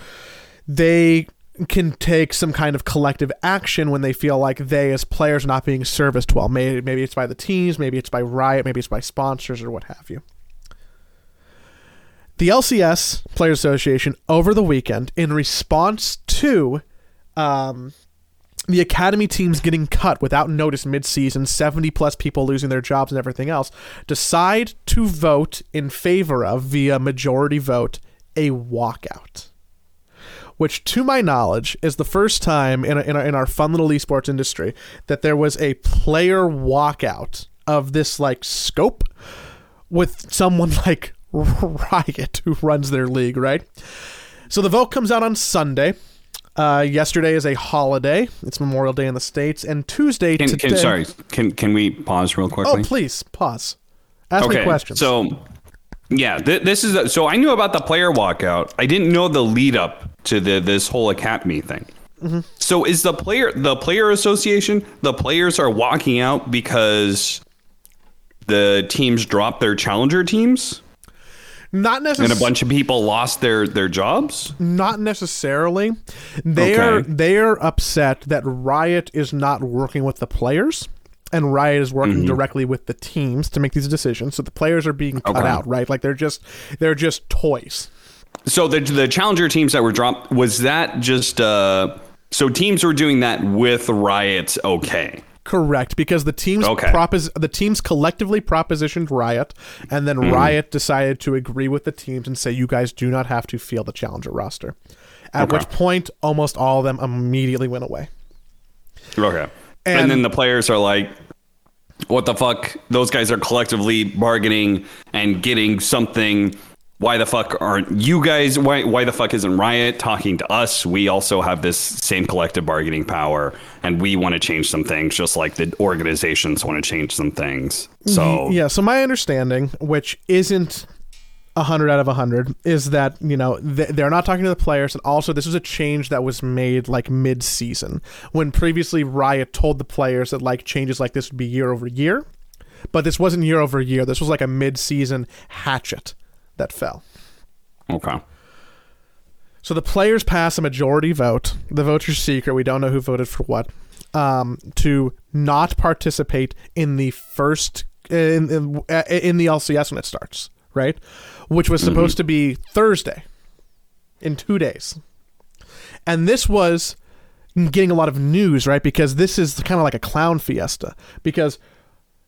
they can take some kind of collective action when they feel like they as players are not being serviced well. Maybe, maybe it's by the teams, maybe it's by Riot, maybe it's by sponsors, or what have you. The L C S Players Association, over the weekend, in response to um, the academy teams getting cut without notice mid-season, seventy plus people losing their jobs and everything else, decide to vote in favor of, via majority vote, a walkout. Which, to my knowledge, is the first time in, a, in, a, in our fun little esports industry that there was a player walkout of this, like, scope with someone like Riot, who runs their league, right? So the vote comes out on Sunday. Uh, yesterday is a holiday. It's Memorial Day in the States. And Tuesday can, today... Can, sorry, can can we pause real quickly? Oh, please, pause. Ask okay, me questions. So, yeah, th- this is... A, so I knew about the player walkout. I didn't know the lead-up to the this whole academy thing. Mm-hmm. So is the player the player association, the players are walking out because the teams dropped their challenger teams? Not necessarily. And a bunch of people lost their, their jobs? Not necessarily. They okay. are they are upset that Riot is not working with the players, and Riot is working mm-hmm. directly with the teams to make these decisions. So the players are being cut okay. out, right? Like they're just they're just toys. So the the challenger teams that were dropped, was that just uh, so teams were doing that with Riot? Okay. Correct, because the teams okay. propos- the teams collectively propositioned Riot, and then mm. Riot decided to agree with the teams and say, you guys do not have to field the challenger roster. At okay. which point, almost all of them immediately went away. Okay. And, and then the players are like, what the fuck? Those guys are collectively bargaining and getting something. Why the fuck aren't you guys? Why why the fuck isn't Riot talking to us? We also have this same collective bargaining power, and we want to change some things, just like the organizations want to change some things. So yeah. So my understanding, which isn't a hundred out of a hundred, is that you know th- they're not talking to the players, and also this was a change that was made like mid-season, when previously Riot told the players that like changes like this would be year over year, but this wasn't year over year. This was like a mid-season hatchet that fell. Okay. So the players pass a majority vote. The votes are secret. We don't know who voted for what. Um, to not participate in the first in in, in the L C S when it starts, right? Which was supposed mm-hmm. to be Thursday, in two days. And this was getting a lot of news, right? Because this is kind of like a clown fiesta. Because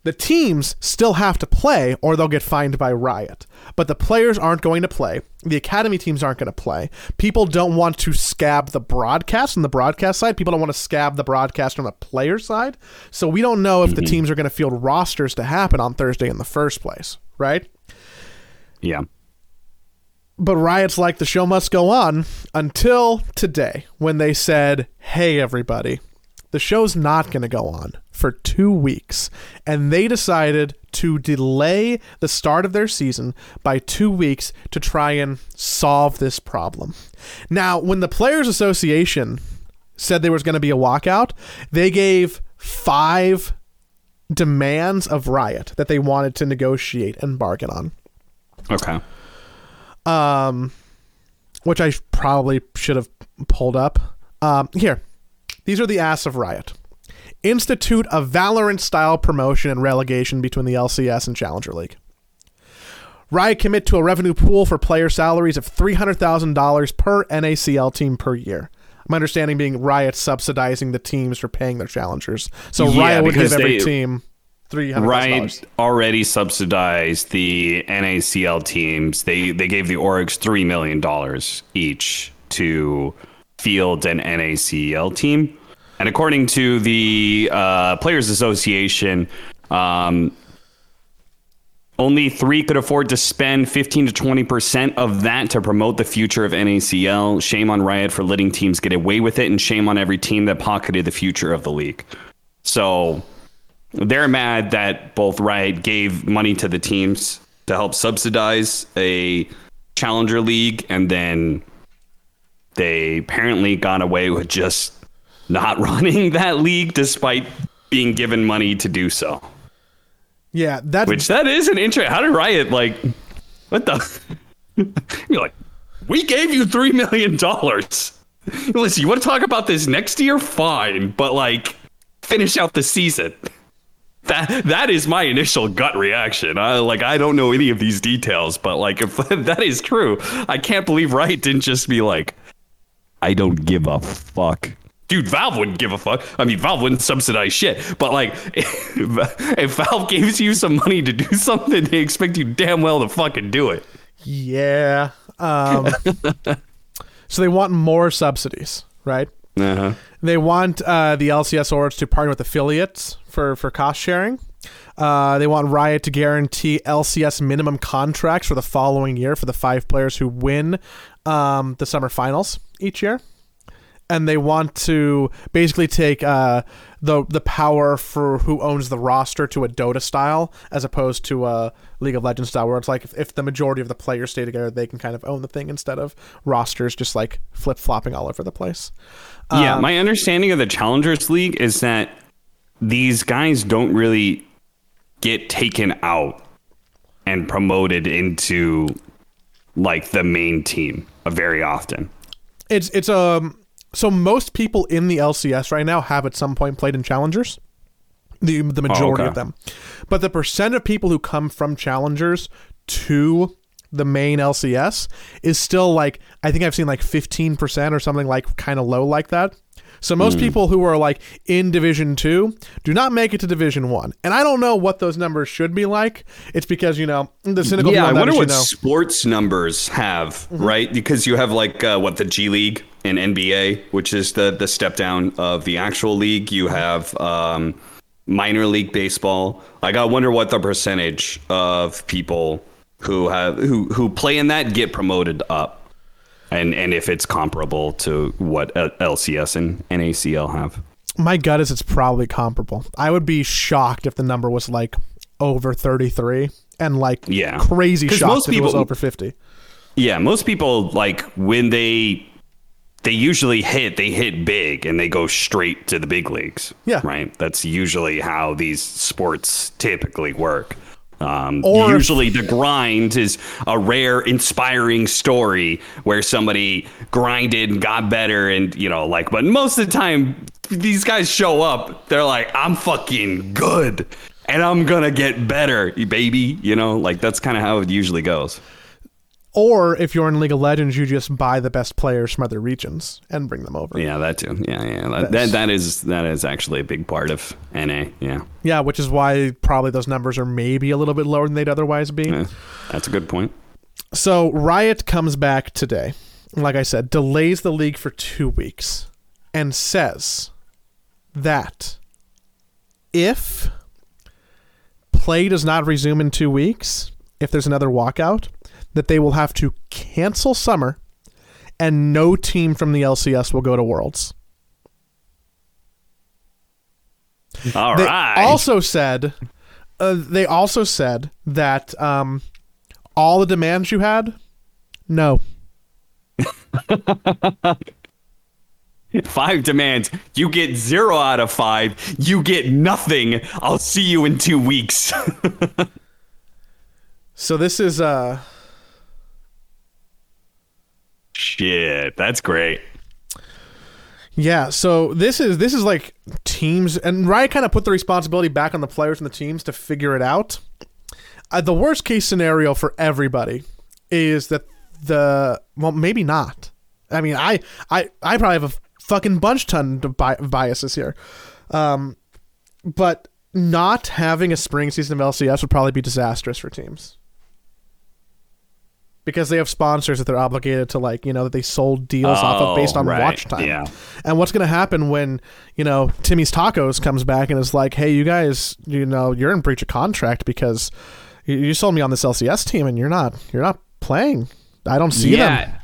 the teams still have to play or they'll get fined by Riot. But the players aren't going to play. The academy teams aren't going to play. People don't want to scab the broadcast on the broadcast side. People don't want to scab the broadcast on the player side. So we don't know if mm-hmm. the teams are going to field rosters to happen on Thursday in the first place, right? Yeah. But Riot's like, the show must go on, until today when they said, hey, everybody, the show's not going to go on for two weeks, and they decided to delay the start of their season by two weeks to try and solve this problem. Now, when the Players Association said there was going to be a walkout, they gave five demands of Riot that they wanted to negotiate and bargain on. Okay. Um, which I probably should have pulled up. Um, here, these are the asks of Riot. Institute a Valorant-style promotion and relegation between the L C S and Challenger League. Riot commit to a revenue pool for player salaries of three hundred thousand dollars per N A C L team per year. My understanding being Riot subsidizing the teams for paying their challengers. So yeah, Riot would give every they, team three hundred thousand dollars. Riot already subsidized the N A C L teams. They, they gave the orgs three million dollars each to field an N A C L team. And according to the uh, Players Association, um, only three could afford to spend fifteen to twenty percent of that to promote the future of N A C L. Shame on Riot for letting teams get away with it, and shame on every team that pocketed the future of the league. So they're mad that both Riot gave money to the teams to help subsidize a Challenger League, and then they apparently got away with just not running that league despite being given money to do so. Yeah, that which that is an interesting. How did Riot like? What the? You're like, we gave you three million dollars. Listen, you want to talk about this next year? Fine, but like, finish out the season. That that is my initial gut reaction. I like I don't know any of these details, but like if that is true, I can't believe Riot didn't just be like, I don't give a fuck. Dude, Valve wouldn't give a fuck. I mean, Valve wouldn't subsidize shit. But like, if, if Valve gives you some money to do something, they expect you damn well to fucking do it. Yeah. Um, so they want more subsidies, right? Uh-huh. They want uh, the L C S orgs to partner with affiliates for, for cost sharing. Uh, they want Riot to guarantee L C S minimum contracts for the following year for the five players who win um, the summer finals each year. And they want to basically take uh, the the power for who owns the roster to a Dota style as opposed to a League of Legends style, where it's like if, if the majority of the players stay together, they can kind of own the thing instead of rosters just like flip-flopping all over the place. Yeah, um, my understanding of the Challengers League is that these guys don't really get taken out and promoted into like the main team very often. It's it's um. So most people in the L C S right now have at some point played in Challengers, the the majority oh, okay. of them. But the percent of people who come from Challengers to the main L C S is still like, I think I've seen like fifteen percent or something like kind of low like that. So most mm. people who are like in Division two do not make it to Division one. And I don't know what those numbers should be like. It's because, you know, the cynical... Yeah, I wonder what know. sports numbers have, mm-hmm. right? Because you have like, uh, what, the G League and N B A, which is the, the step down of the actual league. You have um, minor league baseball. Like, I wonder what the percentage of people who have who, who play in that get promoted up. And and if it's comparable to what L C S and N A C L have. My gut is it's probably comparable. I would be shocked if the number was like over thirty-three and like yeah. crazy shocked if people, it was over fifty. Yeah, most people, like when they they usually hit, they hit big and they go straight to the big leagues. Yeah. Right? That's usually how these sports typically work. Um, or usually if, the grind is a rare, inspiring story where somebody grinded and got better and, you know, like, but most of the time these guys show up, they're like, I'm fucking good and I'm going to get better, baby. You know, like that's kind of how it usually goes. Or if you're in League of Legends, you just buy the best players from other regions and bring them over. Yeah, that too. Yeah, yeah. That, that, that is that is actually a big part of N A. Yeah. Yeah, which is why probably those numbers are maybe a little bit lower than they'd otherwise be. Yeah, that's a good point. So Riot comes back today, like I said, delays the league for two weeks and says that if play does not resume in two weeks, if there's another walkout, that they will have to cancel summer and no team from the L C S will go to Worlds. All they right. Also said, uh, they also said that um, all the demands you had, no. Five demands. You get zero out of five. You get nothing. I'll see you in two weeks. So this is... Uh, Shit, that's great. Yeah, so this is this is like teams, and Riot kind of put the responsibility back on the players and the teams to figure it out. Uh, the worst case scenario for everybody is that the well, maybe not. I mean, I I, I probably have a fucking bunch ton of bi- biases here, um, but not having a spring season of L C S would probably be disastrous for teams. Because they have sponsors that they're obligated to, like, you know, that they sold deals oh, off of based on right. watch time. Yeah. And what's going to happen when, you know, Timmy's Tacos comes back and is like, hey, you guys, you know, you're in breach of contract because you sold me on this L C S team and you're not you're not playing. I don't see yeah. them.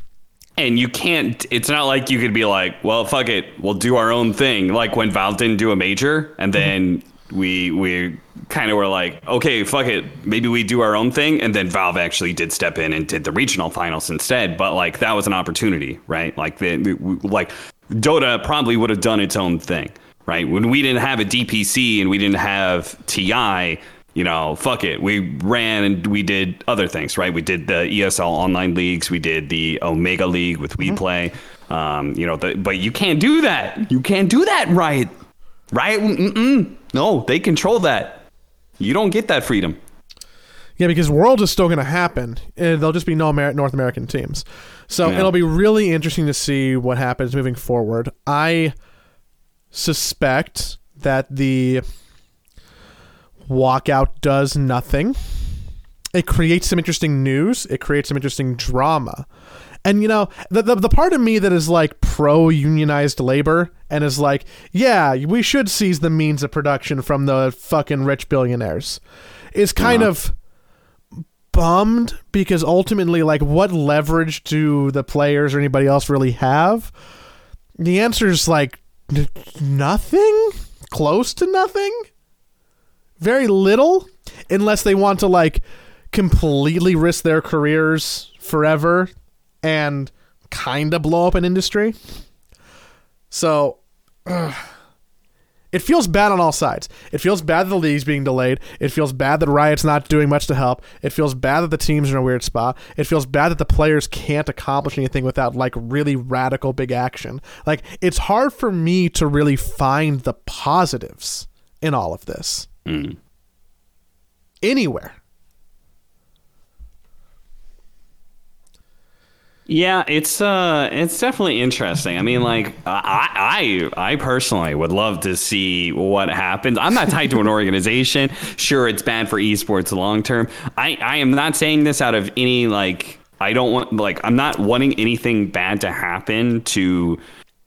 And you can't, it's not like you could be like, well, fuck it, we'll do our own thing. Like when Valve didn't do a major and then mm-hmm. we we kind of were like, okay, fuck it, maybe we do our own thing. And then Valve actually did step in and did the regional finals instead. But like, that was an opportunity, right? Like, the, like Dota probably would have done its own thing, right? When we didn't have a D P C and we didn't have T I, you know, fuck it, we ran and we did other things, right? We did the E S L online leagues, we did the Omega League with WePlay, mm-hmm. um, you know, the, but you can't do that. You can't do that, Riot. Riot, mm-mm. No, they control that. You don't get that freedom. Yeah, because Worlds is still going to happen, and there'll just be no Amer- North American teams. So yeah. It'll be really interesting to see what happens moving forward. I suspect that the walkout does nothing. It creates some interesting news. It creates some interesting drama. And, you know, the, the the part of me that is, like, pro-unionized labor and is like, yeah, we should seize the means of production from the fucking rich billionaires is kind uh-huh. of bummed, because ultimately, like, what leverage do the players or anybody else really have? The answer is, like, n- nothing? Close to nothing? Very little? Unless they want to, like, completely risk their careers forever and kind of blow up an industry. So ugh. It feels bad on all sides. It feels bad that the league's being delayed. It feels bad that Riot's not doing much to help. It feels bad that the team's in a weird spot. It feels bad that the players can't accomplish anything without, like, really radical big action. Like, it's hard for me to really find the positives in all of this. Mm. Anywhere. Yeah, it's uh, it's definitely interesting. I mean, like, I, I, I personally would love to see what happens. I'm not tied to an organization. Sure, it's bad for esports long term. I, I am not saying this out of any, like, I don't want, like, I'm not wanting anything bad to happen to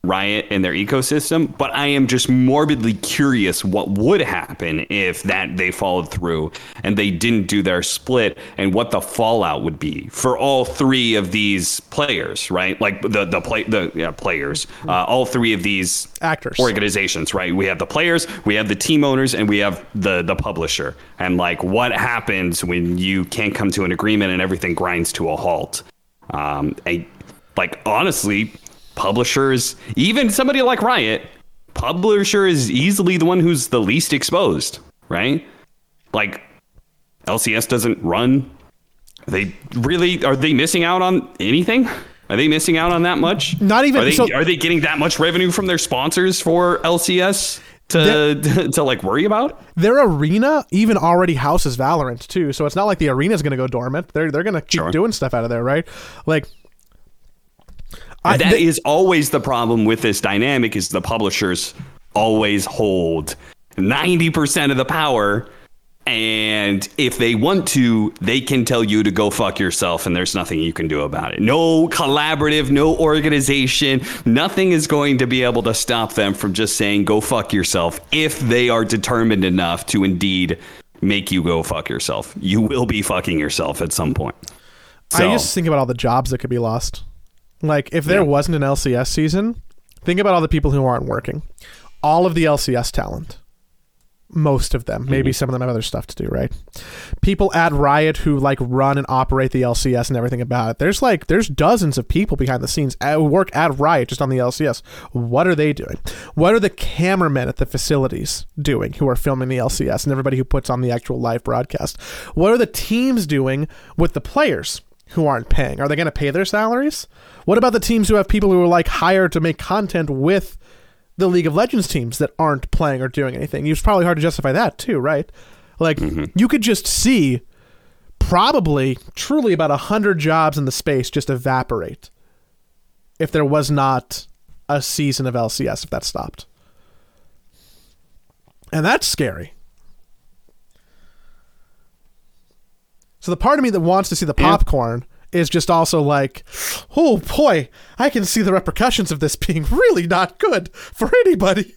Riot and their ecosystem, but I am just morbidly curious what would happen if that they followed through and they didn't do their split, and what the fallout would be for all three of these players, right? Like the the play the yeah, players, uh, all three of these actors, organizations, right? We have the players, we have the team owners, and we have the the publisher. And like, what happens when you can't come to an agreement and everything grinds to a halt? Um, I like honestly. Publishers, even somebody like Riot, publisher is easily the one who's the least exposed, right? Like, L C S doesn't run. They really, are they missing out on anything? Are they missing out on that much? Not even. Are they, so, are they getting that much revenue from their sponsors for L C S to, to, to like worry about? Their arena even already houses Valorant too. So it's not like the arena's going to go dormant. They're, they're going to keep sure. doing stuff out of there, right? Like, I, that they, is always the problem with this dynamic, is the publishers always hold ninety percent of the power, and if they want to, they can tell you to go fuck yourself, and there's nothing you can do about it. No collaborative, no organization, nothing is going to be able to stop them from just saying go fuck yourself if they are determined enough to indeed make you go fuck yourself. You will be fucking yourself at some point. So, I just think about all the jobs that could be lost. Like, if there yeah. wasn't an L C S season, think about all the people who aren't working. All of the L C S talent. Most of them. Maybe mm-hmm. some of them have other stuff to do, right? People at Riot who, like, run and operate the L C S and everything about it. There's, like, there's dozens of people behind the scenes who work at Riot just on the L C S. What are they doing? What are the cameramen at the facilities doing who are filming the L C S and everybody who puts on the actual live broadcast? What are the teams doing with the players who aren't paying? Are they going to pay their salaries? What about the teams who have people who are, like, hired to make content with the League of Legends teams that aren't playing or doing anything? It's probably hard to justify that too, right? Like, mm-hmm. you could just see probably truly about one hundred jobs in the space just evaporate if there was not a season of L C S, if that stopped. And that's scary. So the part of me that wants to see the popcorn is just also like, oh boy, I can see the repercussions of this being really not good for anybody.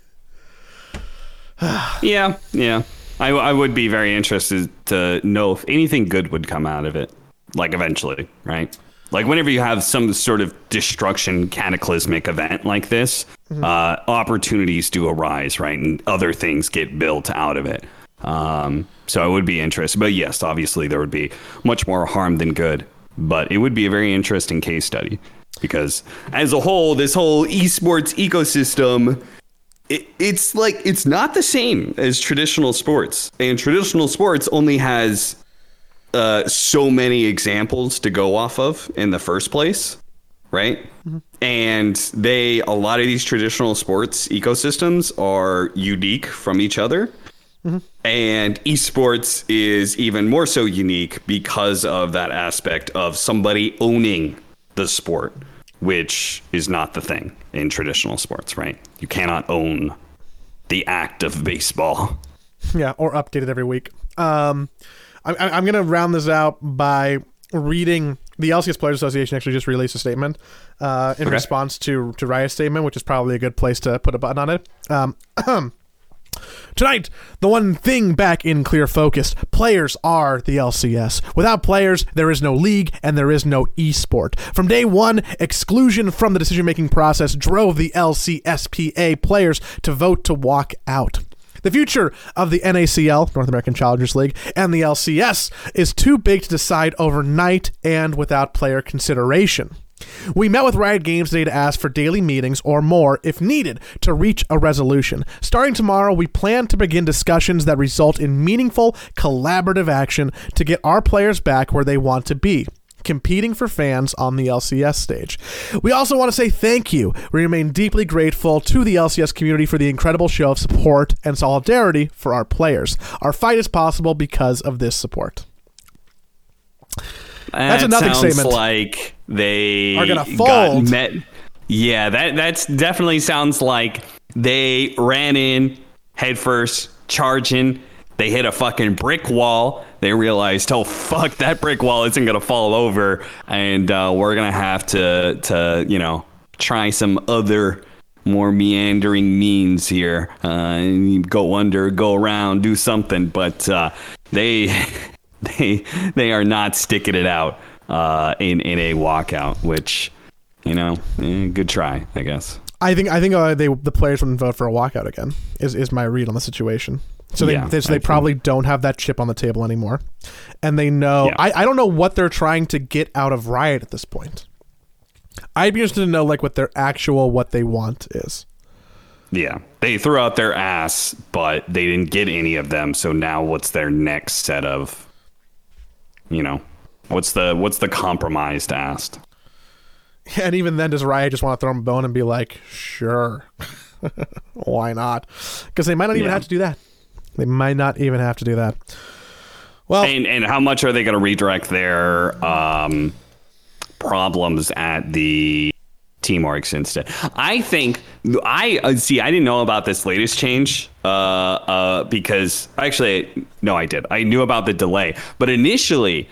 yeah, yeah. I, I would be very interested to know if anything good would come out of it, like eventually, right? Like, whenever you have some sort of destruction, cataclysmic event like this, mm-hmm. uh, opportunities do arise, right? And other things get built out of it. Um, so it would be interesting. But yes, obviously there would be much more harm than good. But it would be a very interesting case study because as a whole, this whole esports ecosystem, it, it's like it's not the same as traditional sports. And traditional sports only has uh, so many examples to go off of in the first place. Right. Mm-hmm. And they a lot of these traditional sports ecosystems are unique from each other. Mm-hmm. And esports is even more so unique because of that aspect of somebody owning the sport, which is not the thing in traditional sports. Right. You cannot own the act of baseball. Yeah. Or update it every week. Um, I, I, I'm going to round this out by reading. The L C S Players Association actually just released a statement uh, in okay. response to, to Riot's statement, which is probably a good place to put a button on it. Um, Tonight, the one thing back in clear focus, players are the L C S. Without players, there is no league and there is no esport. From day one, exclusion from the decision-making process drove the L C S P A players to vote to walk out. The future of the N A C L, North American Challengers League, and the L C S is too big to decide overnight and without player consideration. We met with Riot Games today to ask for daily meetings or more, if needed, to reach a resolution. Starting tomorrow, we plan to begin discussions that result in meaningful, collaborative action to get our players back where they want to be. Competing for fans on the L C S stage. We also want to say thank you. We remain deeply grateful to the L C S community for the incredible show of support and solidarity for our players. Our fight is possible because of this support. That's a nothing statement. Sounds like they are going to fold. Met. Yeah, that that's definitely sounds like they ran in headfirst, charging. They hit a fucking brick wall. They realized, oh, fuck, that brick wall isn't going to fall over. And uh, we're going to have to, to, you know, try some other more meandering means here. Uh, and go under, go around, do something. But uh, they they they are not sticking it out uh, in, in a walkout, which, you know, eh, good try, I guess. I think I think uh, they the players wouldn't vote for a walkout again, is, is my read on the situation. So they, yeah, they, so they probably don't have that chip on the table anymore. And they know... Yeah. I, I don't know what they're trying to get out of Riot at this point. I'd be interested to know like what their actual, what they want is. Yeah. They threw out their ass, but they didn't get any of them. So now what's their next set of... You know, what's the what's the compromised asked? And even then, does Riot just want to throw them a bone and be like, sure. Why not? Because they might not even yeah. have to do that. They might not even have to do that. Well, and, and how much are they going to redirect their um, problems at the Team Orcs instead? I think I see. I didn't know about this latest change uh, uh, because actually, no, I did. I knew about the delay, but initially,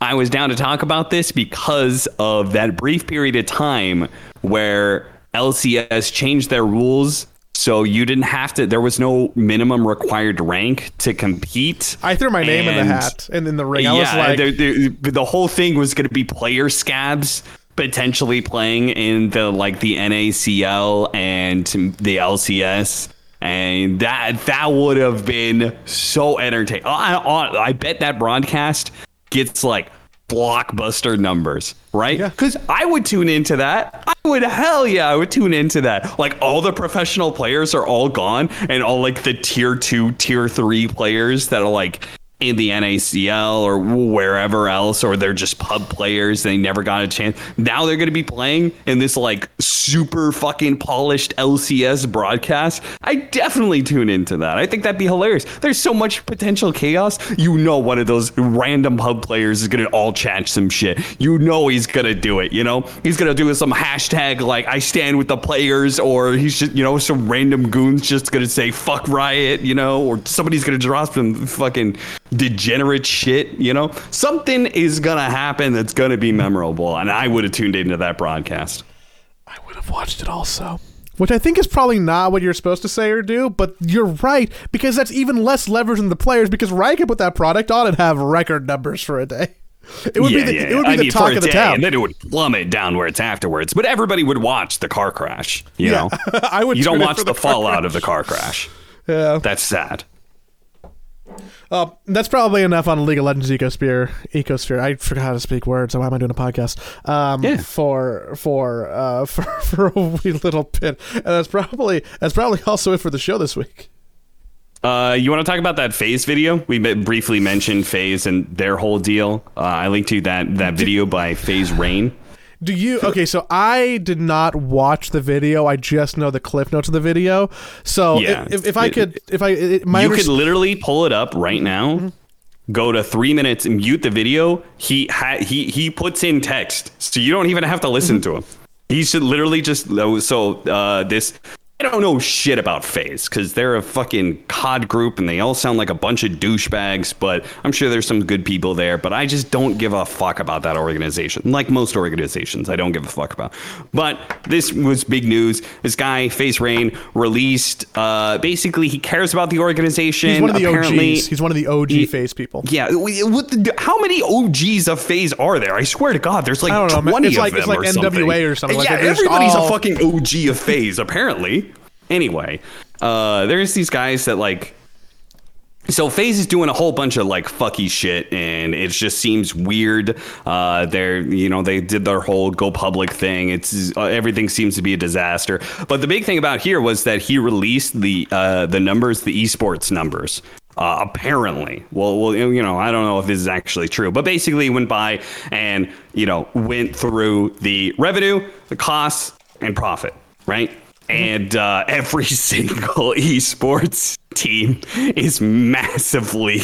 I was down to talk about this because of that brief period of time where L C S changed their rules. So you didn't have to, there was no minimum required rank to compete. I threw my name and, in the hat and in the ring. I yeah, was like, the, the, the whole thing was going to be player scabs potentially playing in the, like the N A C L and the L C S. And that, that would have been so entertaining. I, I, I bet that broadcast gets like blockbuster numbers, right? Because yeah. I would tune into that. I would, hell yeah, I would tune into that. Like all the professional players are all gone, and all like the tier two, tier three players that are like in the N A C L or wherever else, or they're just pub players. They never got a chance. Now they're going to be playing in this like super fucking polished L C S broadcast. I definitely tune into that. I think that'd be hilarious. There's so much potential chaos. You know, one of those random pub players is going to all chat some shit. You know, he's going to do it. You know, he's going to do some hashtag like I stand with the players, or he's just, you know, some random goons just going to say fuck Riot, you know, or somebody's going to drop some fucking degenerate shit, you know? Something is gonna happen that's gonna be memorable, and I would have tuned into that broadcast. I would have watched it also. Which I think is probably not what you're supposed to say or do, but you're right, because that's even less leverage than the players, because Riot could put that product on and have record numbers for a day. It would yeah, be the, yeah, it would be I the mean, talk of the town. And then it would plummet downwards afterwards, but everybody would watch the car crash, you yeah. know? I would you don't watch the, the fallout crash. of the car crash. Yeah. That's sad. Uh, that's probably enough on League of Legends ecosphere. Ecosphere. I forgot how to speak words. So why am I doing a podcast? Um, yeah. For for uh for, for a wee little bit. And that's probably that's probably also it for the show this week. Uh, you want to talk about that FaZe video? We briefly mentioned FaZe and their whole deal. Uh, I linked to that that video by FaZe Rain. Do you okay? So I did not watch the video. I just know the clip notes of the video. So yeah, if, if I could, if I it, my you underst- could literally pull it up right now. Mm-hmm. Go to three minutes and mute the video. He ha- he he puts in text, so you don't even have to listen mm-hmm. to him. He should literally just so uh, this. I don't know shit about FaZe because they're a fucking C O D group and they all sound like a bunch of douchebags, but I'm sure there's some good people there, but I just don't give a fuck about that organization. Like most organizations, I don't give a fuck about. But this was big news. This guy, FaZe Rain, released, uh, basically he cares about the organization. He's one of the Apparently, O Gs. He's one of the O G he, FaZe people. Yeah. What the, how many O Gs of FaZe are there? I swear to God, there's like I don't know, twenty it's like, of them It's like or N W A something. or something. Like yeah, everybody's all... a fucking O G of FaZe, apparently. Anyway, uh, there's these guys that like, so FaZe is doing a whole bunch of like fucky shit and it just seems weird. Uh, they're, you know, they did their whole go public thing. It's uh, everything seems to be a disaster. But the big thing about here was that he released the, uh, the numbers, the esports numbers. Uh, apparently, well, well, you know, I don't know if this is actually true, but basically went by and, you know, went through the revenue, the costs and profit, right? And uh, every single esports team is massively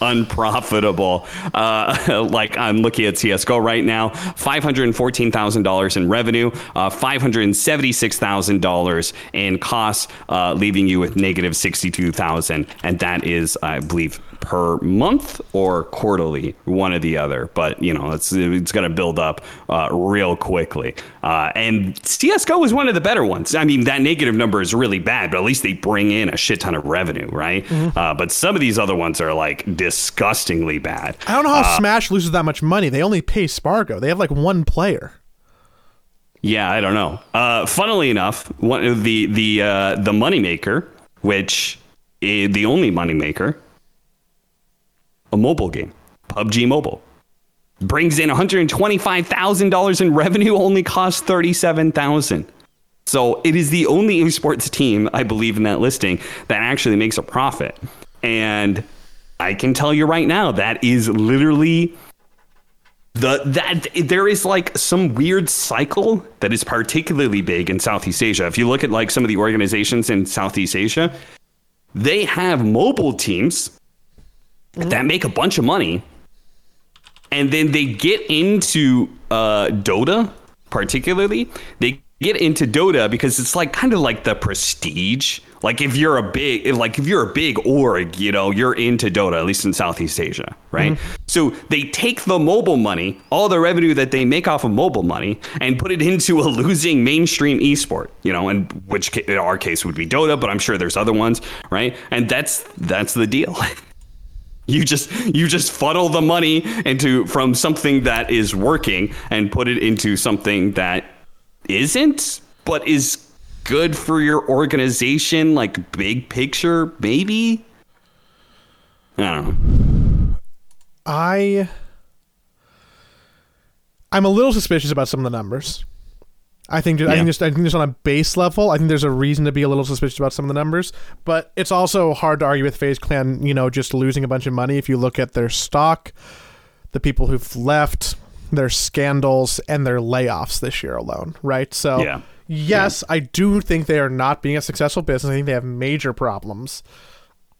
unprofitable. Uh, like I'm looking at C S G O right now, five hundred fourteen thousand dollars in revenue, uh, five hundred seventy-six thousand dollars in costs, uh, leaving you with negative sixty-two thousand dollars. And that is, I believe, per month or quarterly, one or the other. But, you know, it's, it's going to build up uh, real quickly. Uh, and C S G O is one of the better ones. I mean, that negative number is really bad, but at least they bring in a shit ton of revenue, right? Mm-hmm. Uh, but some of these other ones are, like, disgustingly bad. I don't know how uh, Smash loses that much money. They only pay Spargo. They have, like, one player. Yeah, I don't know. Uh, funnily enough, one of the, the, uh, the moneymaker, which is the only moneymaker, a mobile game, P U B G Mobile, brings in one hundred twenty-five thousand dollars in revenue, only costs thirty-seven thousand dollars. So it is the only esports team, I believe, in that listing that actually makes a profit. And I can tell you right now, that is literally the that there is like some weird cycle that is particularly big in Southeast Asia. If you look at like some of the organizations in Southeast Asia, they have mobile teams that make a bunch of money, and then they get into uh, Dota, particularly. They get into Dota because it's like kind of like the prestige. Like if you're a big, like if you're a big org, you know, you're into Dota, at least in Southeast Asia, right? Mm-hmm. So they take the mobile money, all the revenue that they make off of mobile money, and put it into a losing mainstream esport, you know, and which in our case would be Dota, but I'm sure there's other ones, right? And that's that's the deal. You just you just funnel the money into from something that is working and put it into something that isn't, but is good for your organization, like big picture, maybe. I don't know. I I'm a little suspicious about some of the numbers. I think just, yeah. I think just I think just on a base level, I think there's a reason to be a little suspicious about some of the numbers, but it's also hard to argue with FaZe Clan, you know, just losing a bunch of money. If you look at their stock, the people who've left, their scandals, and their layoffs this year alone, right? So yeah. yes, yeah. I do think they are not being a successful business. I think they have major problems.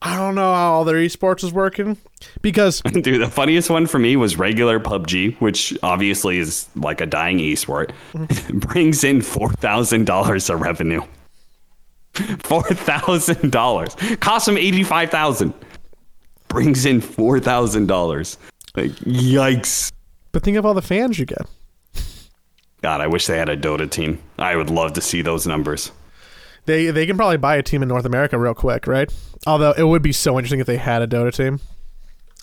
I don't know how all their esports is working because dude, the funniest one for me was regular P U B G, which obviously is like a dying esport. Mm-hmm. Brings in four thousand dollars of revenue. Four thousand dollars costs them eighty five thousand. Brings in four thousand dollars. Like yikes! But think of all the fans you get. God, I wish they had a Dota team. I would love to see those numbers. They they can probably buy a team in North America real quick, right? Although it would be so interesting if they had a Dota team.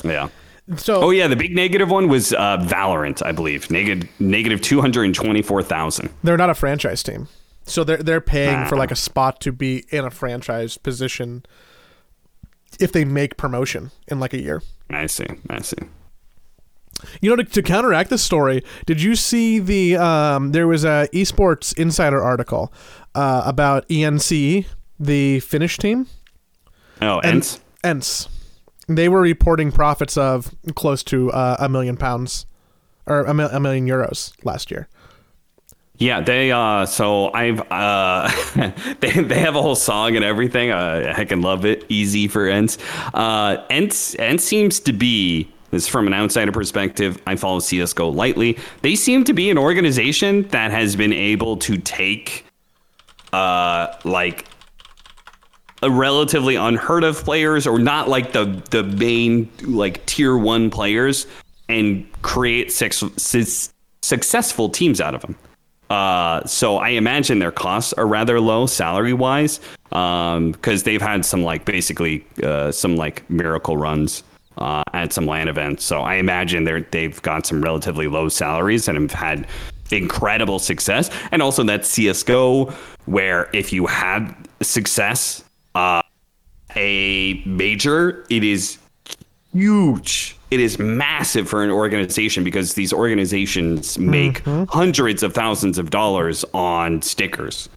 Yeah. So. Oh yeah, the big negative one was uh, Valorant, I believe. Negative negative two hundred and twenty four thousand. They're not a franchise team, so they're they're paying ah. for like a spot to be in a franchise position. if they make promotion in like a year. I see. I see. You know, to, to counteract this story, did you see the um, there was a esports insider article uh, about E N C E, the Finnish team? Oh, ENCE. ENCE. They were reporting profits of close to uh, a million pounds or a, mil- a million euros last year. Yeah, they uh so I've uh they they have a whole song and everything. Uh, I heckin' love it. Easy for ENCE. Uh ENCE ENCE seems to be, this is from an outsider perspective, I follow C S G O lightly. They seem to be an organization that has been able to take uh like a relatively unheard of players, or not like the the main like tier one players, and create six, six successful teams out of them. Uh, so I imagine their costs are rather low salary wise, um, because they've had some like basically uh, some like miracle runs uh, at some LAN events. So I imagine they're they've got some relatively low salaries and have had incredible success. And also that C S G O, where if you had success, uh, a major, it is huge. It is massive for an organization, because these organizations make mm-hmm. hundreds of thousands of dollars on stickers,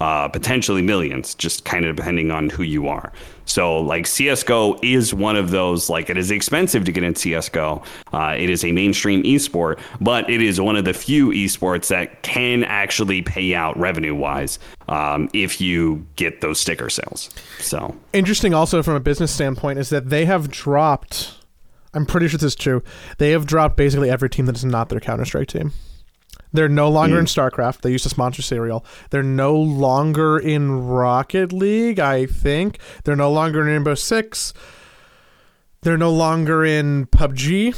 uh, potentially millions, just kind of depending on who you are. So like C S G O is one of those, like it is expensive to get in C S G O. Uh, it is a mainstream esport, but it is one of the few esports that can actually pay out revenue wise um, if you get those sticker sales. So interesting also from a business standpoint is that they have dropped, I'm pretty sure this is true, they have dropped basically every team that is not their Counter-Strike team. They're no longer mm. in StarCraft. They used to sponsor cereal. They're no longer in Rocket League, I think. They're no longer in Rainbow Six. They're no longer in P U B G,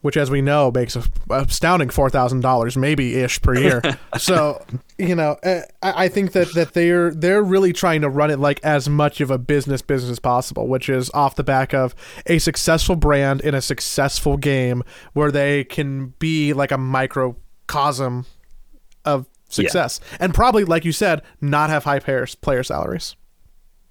which, as we know, makes an astounding four thousand dollars maybe-ish per year. So, you know, I, I think that, that they're they're really trying to run it like as much of a business business as possible, which is off the back of a successful brand in a successful game where they can be like a microcosm of success. Yeah. And probably, like you said, not have high payers, player salaries.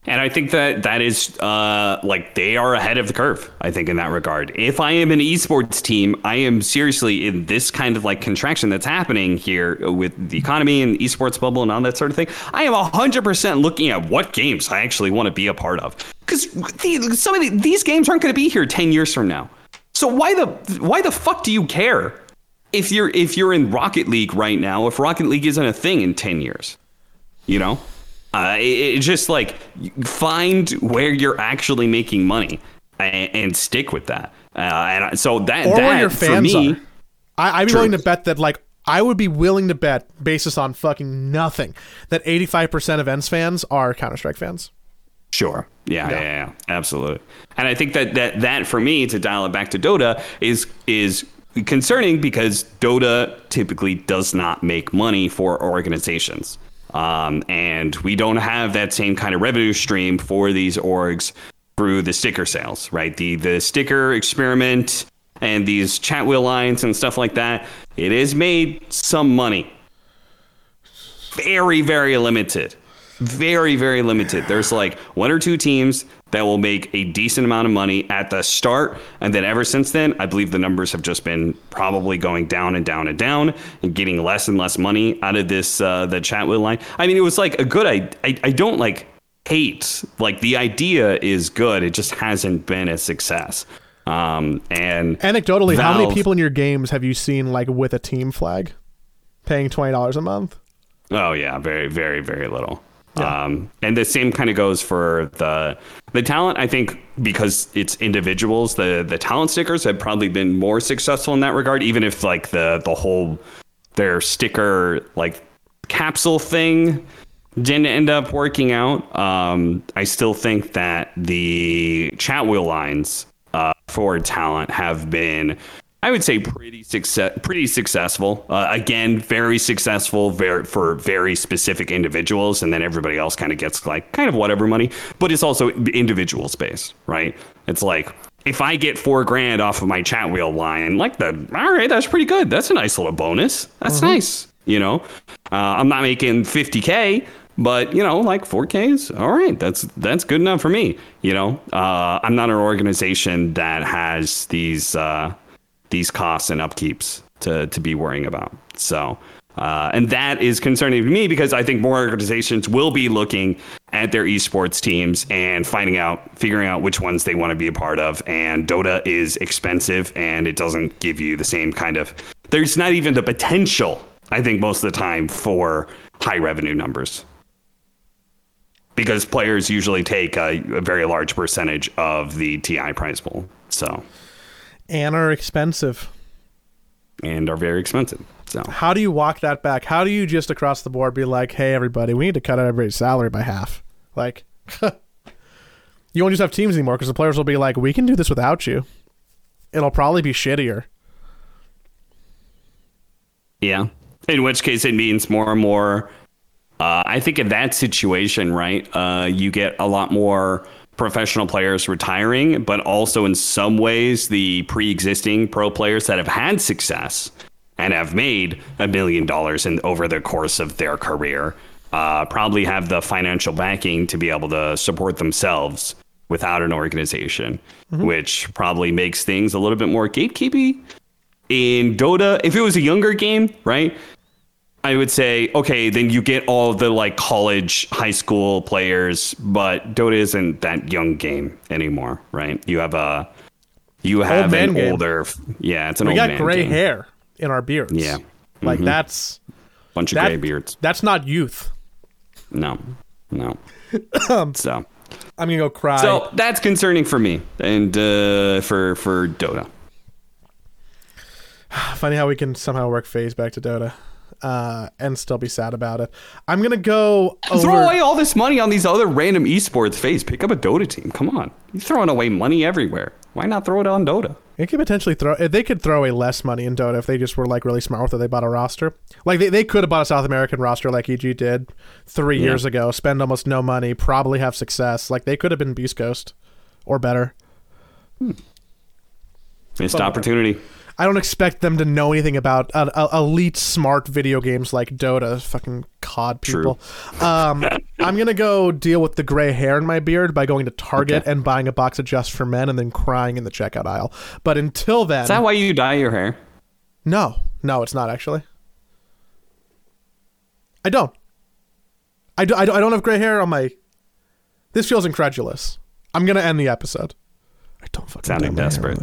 And I think that that is uh, like they are ahead of the curve, I think, in that regard. If I am an esports team, I am seriously in this kind of like contraction that's happening here with the economy and the esports bubble and all that sort of thing. I am one hundred percent looking at what games I actually want to be a part of, because the, some of the, these games aren't going to be here ten years from now. So why the why the fuck do you care if you're if you're in Rocket League right now, if Rocket League isn't a thing in ten years, you know? Uh, it, it just like find where you're actually making money and, and stick with that. Uh, and so that, or that where your fans for me, are. I, I'd be willing to bet that like I would be willing to bet, basis on fucking nothing, that eighty-five percent of ENCE fans are Counter-Strike fans. Sure. Yeah, yeah, yeah, yeah, absolutely. And I think that, that that for me, to dial it back to Dota, is is concerning, because Dota typically does not make money for organizations. Um, and we don't have that same kind of revenue stream for these orgs through the sticker sales, right? The the sticker experiment and these chat wheel lines and stuff like that, it has made some money. Very, very limited. Very, very limited. There's like one or two teams that will make a decent amount of money at the start. And then ever since then, I believe the numbers have just been probably going down and down and down and getting less and less money out of this, uh, the chat wheel line. I mean, it was like a good, I, I, I don't like hate, like the idea is good. It just hasn't been a success. Um, and anecdotally, Valve, how many people in your games have you seen like with a team flag paying twenty dollars a month? Oh yeah. Very, very, very little. Yeah. Um, and the same kind of goes for the the talent. I think because it's individuals, the, the talent stickers have probably been more successful in that regard, even if like the, the whole their sticker like capsule thing didn't end up working out. Um, I still think that the chat wheel lines uh, for talent have been, I would say, pretty success, pretty successful. Uh, again, very successful very, for very specific individuals, and then everybody else kind of gets like kind of whatever money. But it's also individual space, right? It's like if I get four grand off of my chat wheel line, like the all right, that's pretty good. That's a nice little bonus. That's mm-hmm. nice, you know. Uh, I'm not making fifty K, But, you know, like four Ks, all right, that's that's good enough for me. You know, uh, I'm not an organization that has these uh, these costs and upkeeps to, to be worrying about. So, uh, and that is concerning to me because I think more organizations will be looking at their esports teams and finding out, figuring out which ones they want to be a part of. And Dota is expensive and it doesn't give you the same kind of, there's not even the potential, I think, most of the time for high revenue numbers. Because players usually take a, a very large percentage of the T I prize pool. So, and are expensive. And are very expensive. So, how do you walk that back? How do you just across the board be like, hey, everybody, we need to cut everybody's salary by half? Like, you won't just have teams anymore because the players will be like, we can do this without you. It'll probably be shittier. Yeah. In which case, it means more and more. Uh, I think in that situation, right, uh, you get a lot more professional players retiring, but also in some ways the pre-existing pro players that have had success and have made a million dollars in over the course of their career uh, probably have the financial backing to be able to support themselves without an organization, mm-hmm. which probably makes things a little bit more gatekeepy. In Dota, if it was a younger game, right, I would say, okay, then you get all the like college, high school players, but Dota isn't that young game anymore, right? You have a, you have an older, yeah, it's an old man game. We got gray hair in our beards. Yeah. Like mm-hmm. that's bunch of that, gray beards. That's not youth. No, no. So I'm gonna go cry. So that's concerning for me and uh, for for Dota. Funny how we can somehow work FaZe back to Dota. Uh, and still be sad about it. I'm gonna go over... throw away all this money on these other random esports. FaZe, pick up a Dota team. Come on, you're throwing away money everywhere. Why not throw it on Dota? It could potentially throw. They could throw away less money in Dota if they just were like really smart with it. They bought a roster. Like they, they could have bought a South American roster like E G did three yeah. years ago. Spend almost no money, probably have success. Like they could have been Beast Coast or better. Hmm. Missed but opportunity. Better. I don't expect them to know anything about uh, uh, elite smart video games like Dota. Fucking C O D people. Um, I'm going to go deal with the gray hair in my beard by going to Target okay. and buying a box of Just for Men and then crying in the checkout aisle. But until then... Is that why you dye your hair? No. No, it's not, actually. I don't. I, do, I, do, I don't have gray hair on my... This feels incredulous. I'm going to end the episode. I don't fucking... Sounding desperate.